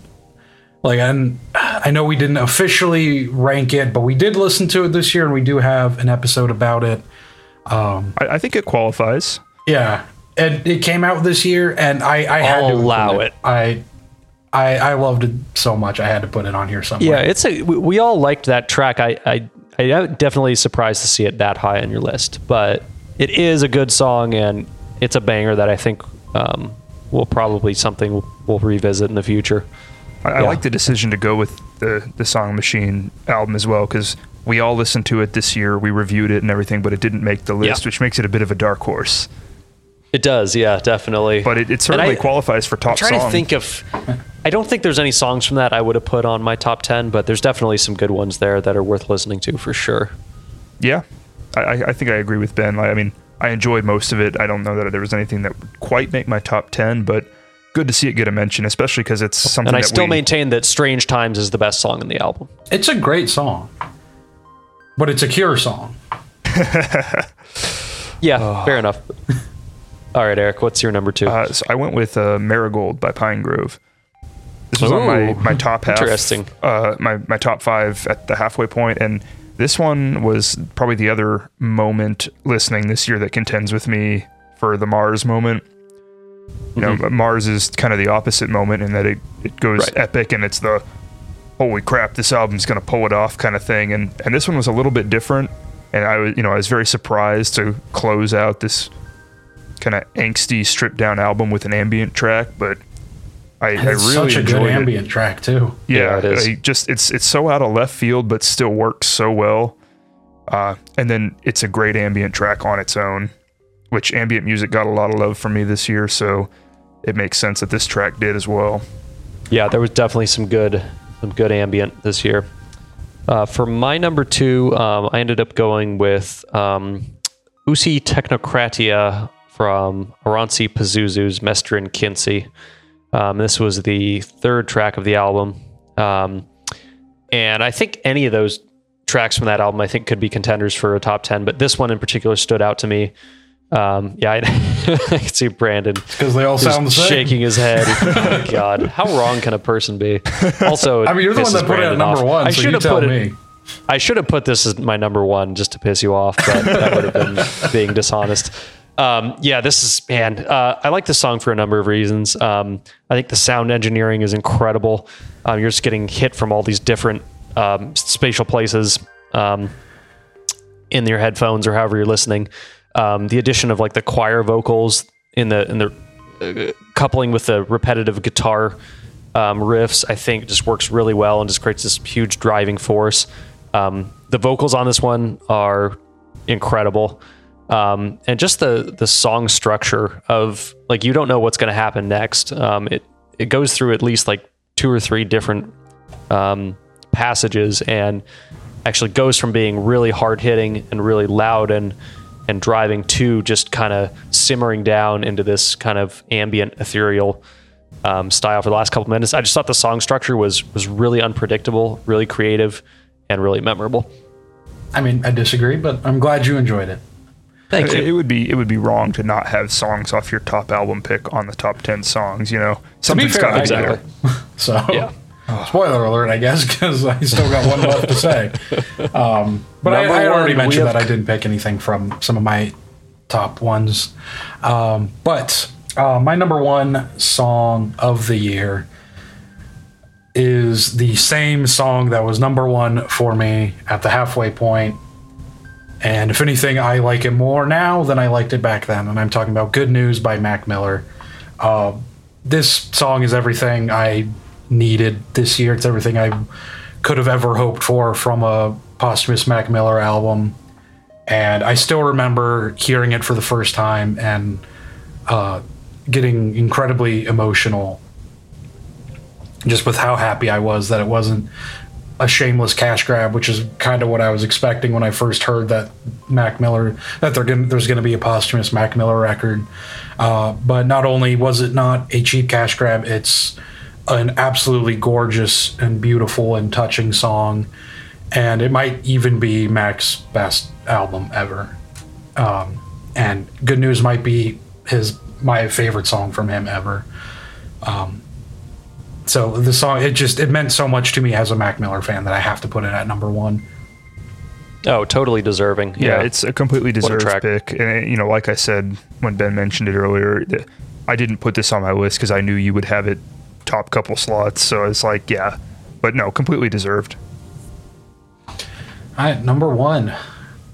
like and. I know we didn't officially rank it, but we did listen to it this year, and we do have an episode about it. Um, I, I think it qualifies. Yeah, and it came out this year, and I, I had I'll to allow it. it. I I, I loved it so much I had to put it on here somewhere. Yeah, it's a, we, we all liked that track. I, I I'm definitely surprised to see it that high on your list, but it is a good song and it's a banger that I think um, will probably something we'll revisit in the future. I, yeah. I like the decision to go with the the Song Machine album as well, because we all listened to it this year, we reviewed it and everything, but it didn't make the list, yeah. which makes it a bit of a dark horse. It does, yeah, definitely. But it, it certainly I, qualifies for top song. I'm trying song. to think of... I don't think there's any songs from that I would have put on my top ten, but there's definitely some good ones there that are worth listening to for sure. Yeah, I, I think I agree with Ben. I mean, I enjoyed most of it. I don't know that there was anything that would quite make my top ten, but good to see it get a mention, especially because it's something that And I that still we... maintain that Strange Times is the best song in the album. It's a great song, but it's a Cure song. yeah, oh. fair enough. All right, Eric, what's your number two? Uh, so I went with uh, Marigold by Pine Grove. This was Ooh, on my, my top half. Interesting. Uh, my, my top five at the halfway point, and this one was probably the other moment listening this year that contends with me for the Mars moment. You mm-hmm. know, Mars is kind of the opposite moment in that it, it goes right. epic, and it's the, holy crap, this album's going to pull it off kind of thing. And, and this one was a little bit different, and I was, you know, I was very surprised to close out this kind of angsty, stripped down album with an ambient track, but I, I really such a good ambient it. track too. Yeah, yeah it is. I just it's it's so out of left field, but still works so well. Uh, and then it's a great ambient track on its own, which ambient music got a lot of love from me this year, so it makes sense that this track did as well. Yeah, there was definitely some good some good ambient this year. Uh, for my number two, um, I ended up going with um, Usi Technocratia from Aranci Pazuzu's Mestre and Kinsey. Um, this was the third track of the album. Um, and I think any of those tracks from that album, I think could be contenders for a top ten, but this one in particular stood out to me. Um, yeah, I, I could see Brandon because they all sound the same. Shaking his head. Oh my God, how wrong can a person be? Also, I mean, you're the one that put it at number one. I should so you have tell put me. It, I should have put this as my number one just to piss you off, but that would have been being dishonest. Um, yeah, this is, man, uh, I like this song for a number of reasons. Um, I think the sound engineering is incredible. Um, you're just getting hit from all these different, um, spatial places, um, in your headphones or however you're listening. Um, the addition of like the choir vocals in the, in the uh, coupling with the repetitive guitar, um, riffs, I think just works really well and just creates this huge driving force. Um, the vocals on this one are incredible. Um, and just the, the song structure of like, you don't know what's going to happen next. Um, it, it goes through at least like two or three different, um, passages and actually goes from being really hard hitting and really loud and, and driving to just kind of simmering down into this kind of ambient ethereal, um, style for the last couple minutes. I just thought the song structure was, was really unpredictable, really creative and really memorable. I mean, I disagree, but I'm glad you enjoyed it. Thank you. It would be it would be wrong to not have songs off your top album pick on the top ten songs. You know, something's got to be fair, exactly. So, yeah. Spoiler alert, I guess, because I still got one left to say. Um, but I, I already mentioned that I didn't pick anything from some of my top ones. Um, but uh, my number one song of the year is the same song that was number one for me at the halfway point. And if anything, I like it more now than I liked it back then. And I'm talking about Good News by Mac Miller. Uh, this song is everything I needed this year. It's everything I could have ever hoped for from a posthumous Mac Miller album. And I still remember hearing it for the first time and uh, getting incredibly emotional just with how happy I was that it wasn't a shameless cash grab, which is kind of what I was expecting when I first heard that Mac Miller that they're gonna, there's going to be a posthumous Mac Miller record. Uh, but not only was it not a cheap cash grab, it's an absolutely gorgeous and beautiful and touching song, and it might even be Mac's best album ever. Um, and Good News might be his my favorite song from him ever. Um, So the song, it just, it meant so much to me as a Mac Miller fan that I have to put it at number one. Oh, totally deserving. Yeah, yeah. It's a completely deserved a pick. And, you know, like I said, when Ben mentioned it earlier, I didn't put this on my list because I knew you would have it top couple slots. So it's like, yeah, but no, completely deserved. All right, number one.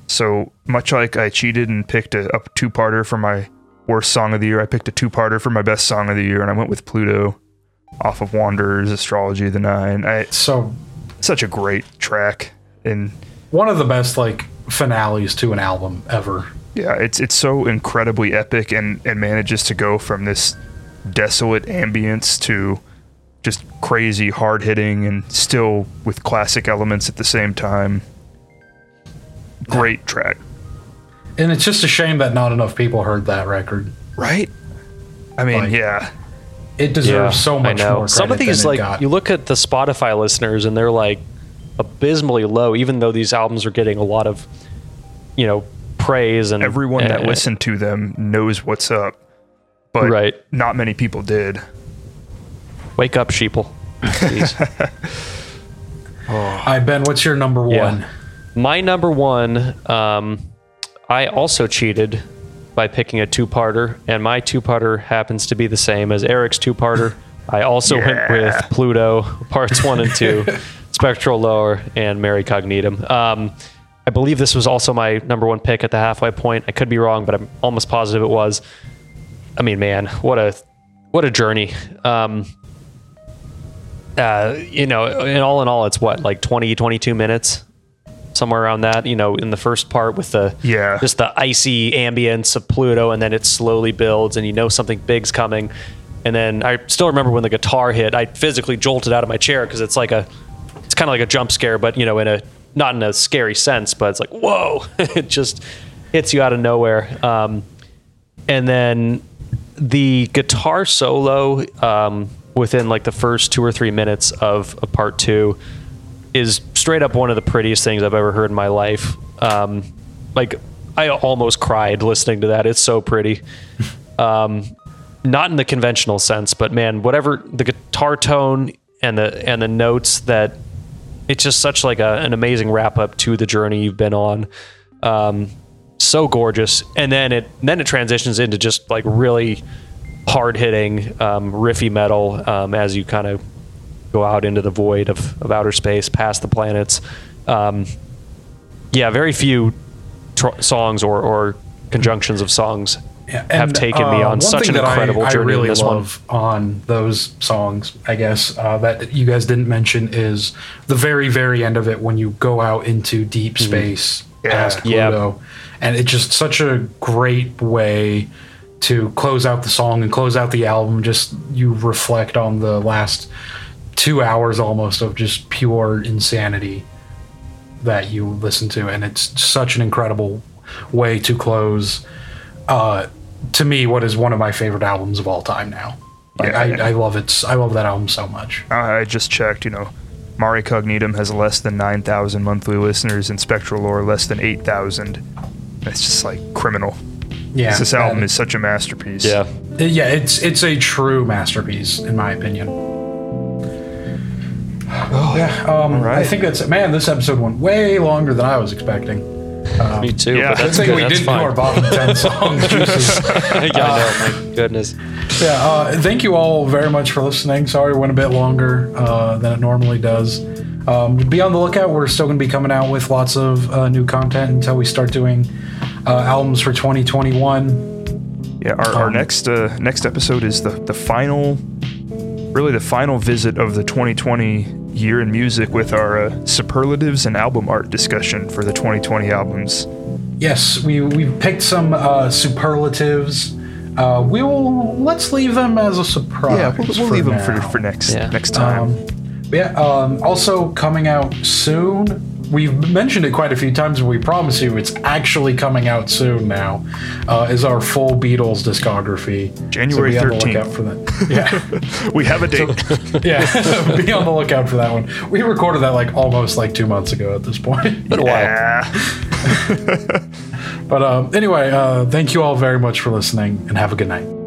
So much like I cheated and picked a, a two-parter for my worst song of the year, I picked a two-parter for my best song of the year, and I went with Pluto off of Wanderers, Astrology of the Nine. I, so such a great track, and one of the best like finales to an album ever. Yeah, it's it's so incredibly epic, and and manages to go from this desolate ambience to just crazy hard hitting and still with classic elements at the same time. Great track. And it's just a shame that not enough people heard that record. Right? I mean, like, yeah. It deserves yeah, so much more credit. Some of these, like, got. You look at the Spotify listeners and they're like abysmally low, even though these albums are getting a lot of, you know, praise, and everyone that uh, listened to them knows what's up, but right. Not many people did. Wake up, sheeple. Oh. Hi, Ben, what's your number one? Yeah. My number one, um, I also cheated by picking a two-parter, and my two-parter happens to be the same as Eric's two-parter. I also yeah. went with Pluto, parts one and two, Spectral Lore, and Mare Cognitum. Um, I believe this was also my number one pick at the halfway point. I could be wrong, but I'm almost positive it was. I mean, man, what a what a journey. Um, uh, you know, and all in all, it's what, like twenty, twenty-two minutes? Somewhere around that, you know, in the first part with the yeah just the icy ambience of Pluto, and then it slowly builds and you know something big's coming. And then I still remember when the guitar hit, I physically jolted out of my chair because it's like a it's kind of like a jump scare, but you know, in a not in a scary sense, but it's like whoa. It just hits you out of nowhere. Um and then the guitar solo um within like the first two or three minutes of a part two is straight up one of the prettiest things I've ever heard in my life. Um, like, I almost cried listening to that. It's so pretty. Um, not in the conventional sense, but man, whatever the guitar tone and the and the notes, that it's just such like a, an amazing wrap up to the journey you've been on. Um, so gorgeous, and then it then it transitions into just like really hard hitting um, riffy metal um, as you kind of go out into the void of, of outer space, past the planets. Um, yeah, very few tr- songs or, or conjunctions of songs yeah, and, have taken uh, me on such an incredible I, journey. I really this love one. On those songs, I guess, uh, that you guys didn't mention is the very, very end of it when you go out into deep space mm-hmm. yeah. past Pluto. Yep. And it's just such a great way to close out the song and close out the album. Just you reflect on the last two hours almost of just pure insanity that you listen to, and it's such an incredible way to close uh to me what is one of my favorite albums of all time now. Like, yeah, I, yeah. I love it I love that album so much. I just checked, you know, Mare Cognitum has less than nine thousand monthly listeners and Spectral Lore less than eight thousand. That's just like criminal. Yeah, this album is such a masterpiece. Yeah, yeah, it's it's a true masterpiece in my opinion. Oh, yeah, um, right. I think that's it. Man, this episode went way longer than I was expecting. Um, Me too. Yeah, but that's I think good. We that's did fine. Do our bottom ten songs. Juices. Yeah, uh, no, my goodness. Yeah, uh, thank you all very much for listening. Sorry it went a bit longer uh, than it normally does. Um, be on the lookout. We're still going to be coming out with lots of uh, new content until we start doing uh, albums for twenty twenty-one. Yeah, our, um, our next uh, next episode is the the final. Really the final visit of the twenty twenty year in music with our uh, superlatives and album art discussion for the twenty twenty albums. Yes, we, we've picked some uh, superlatives. Uh, we will, let's leave them as a surprise. Yeah, we'll, we'll leave now. them for, for next, yeah. next time. Um, yeah, um, also coming out soon. We've mentioned it quite a few times, but we promise you it's actually coming out soon now, uh, is our full Beatles discography. January so be thirteenth. Be on the lookout for that. Yeah. We have a date. So, yeah, be on the lookout for that one. We recorded that like almost like two months ago at this point. Been a while. But um, anyway, uh, thank you all very much for listening, and have a good night.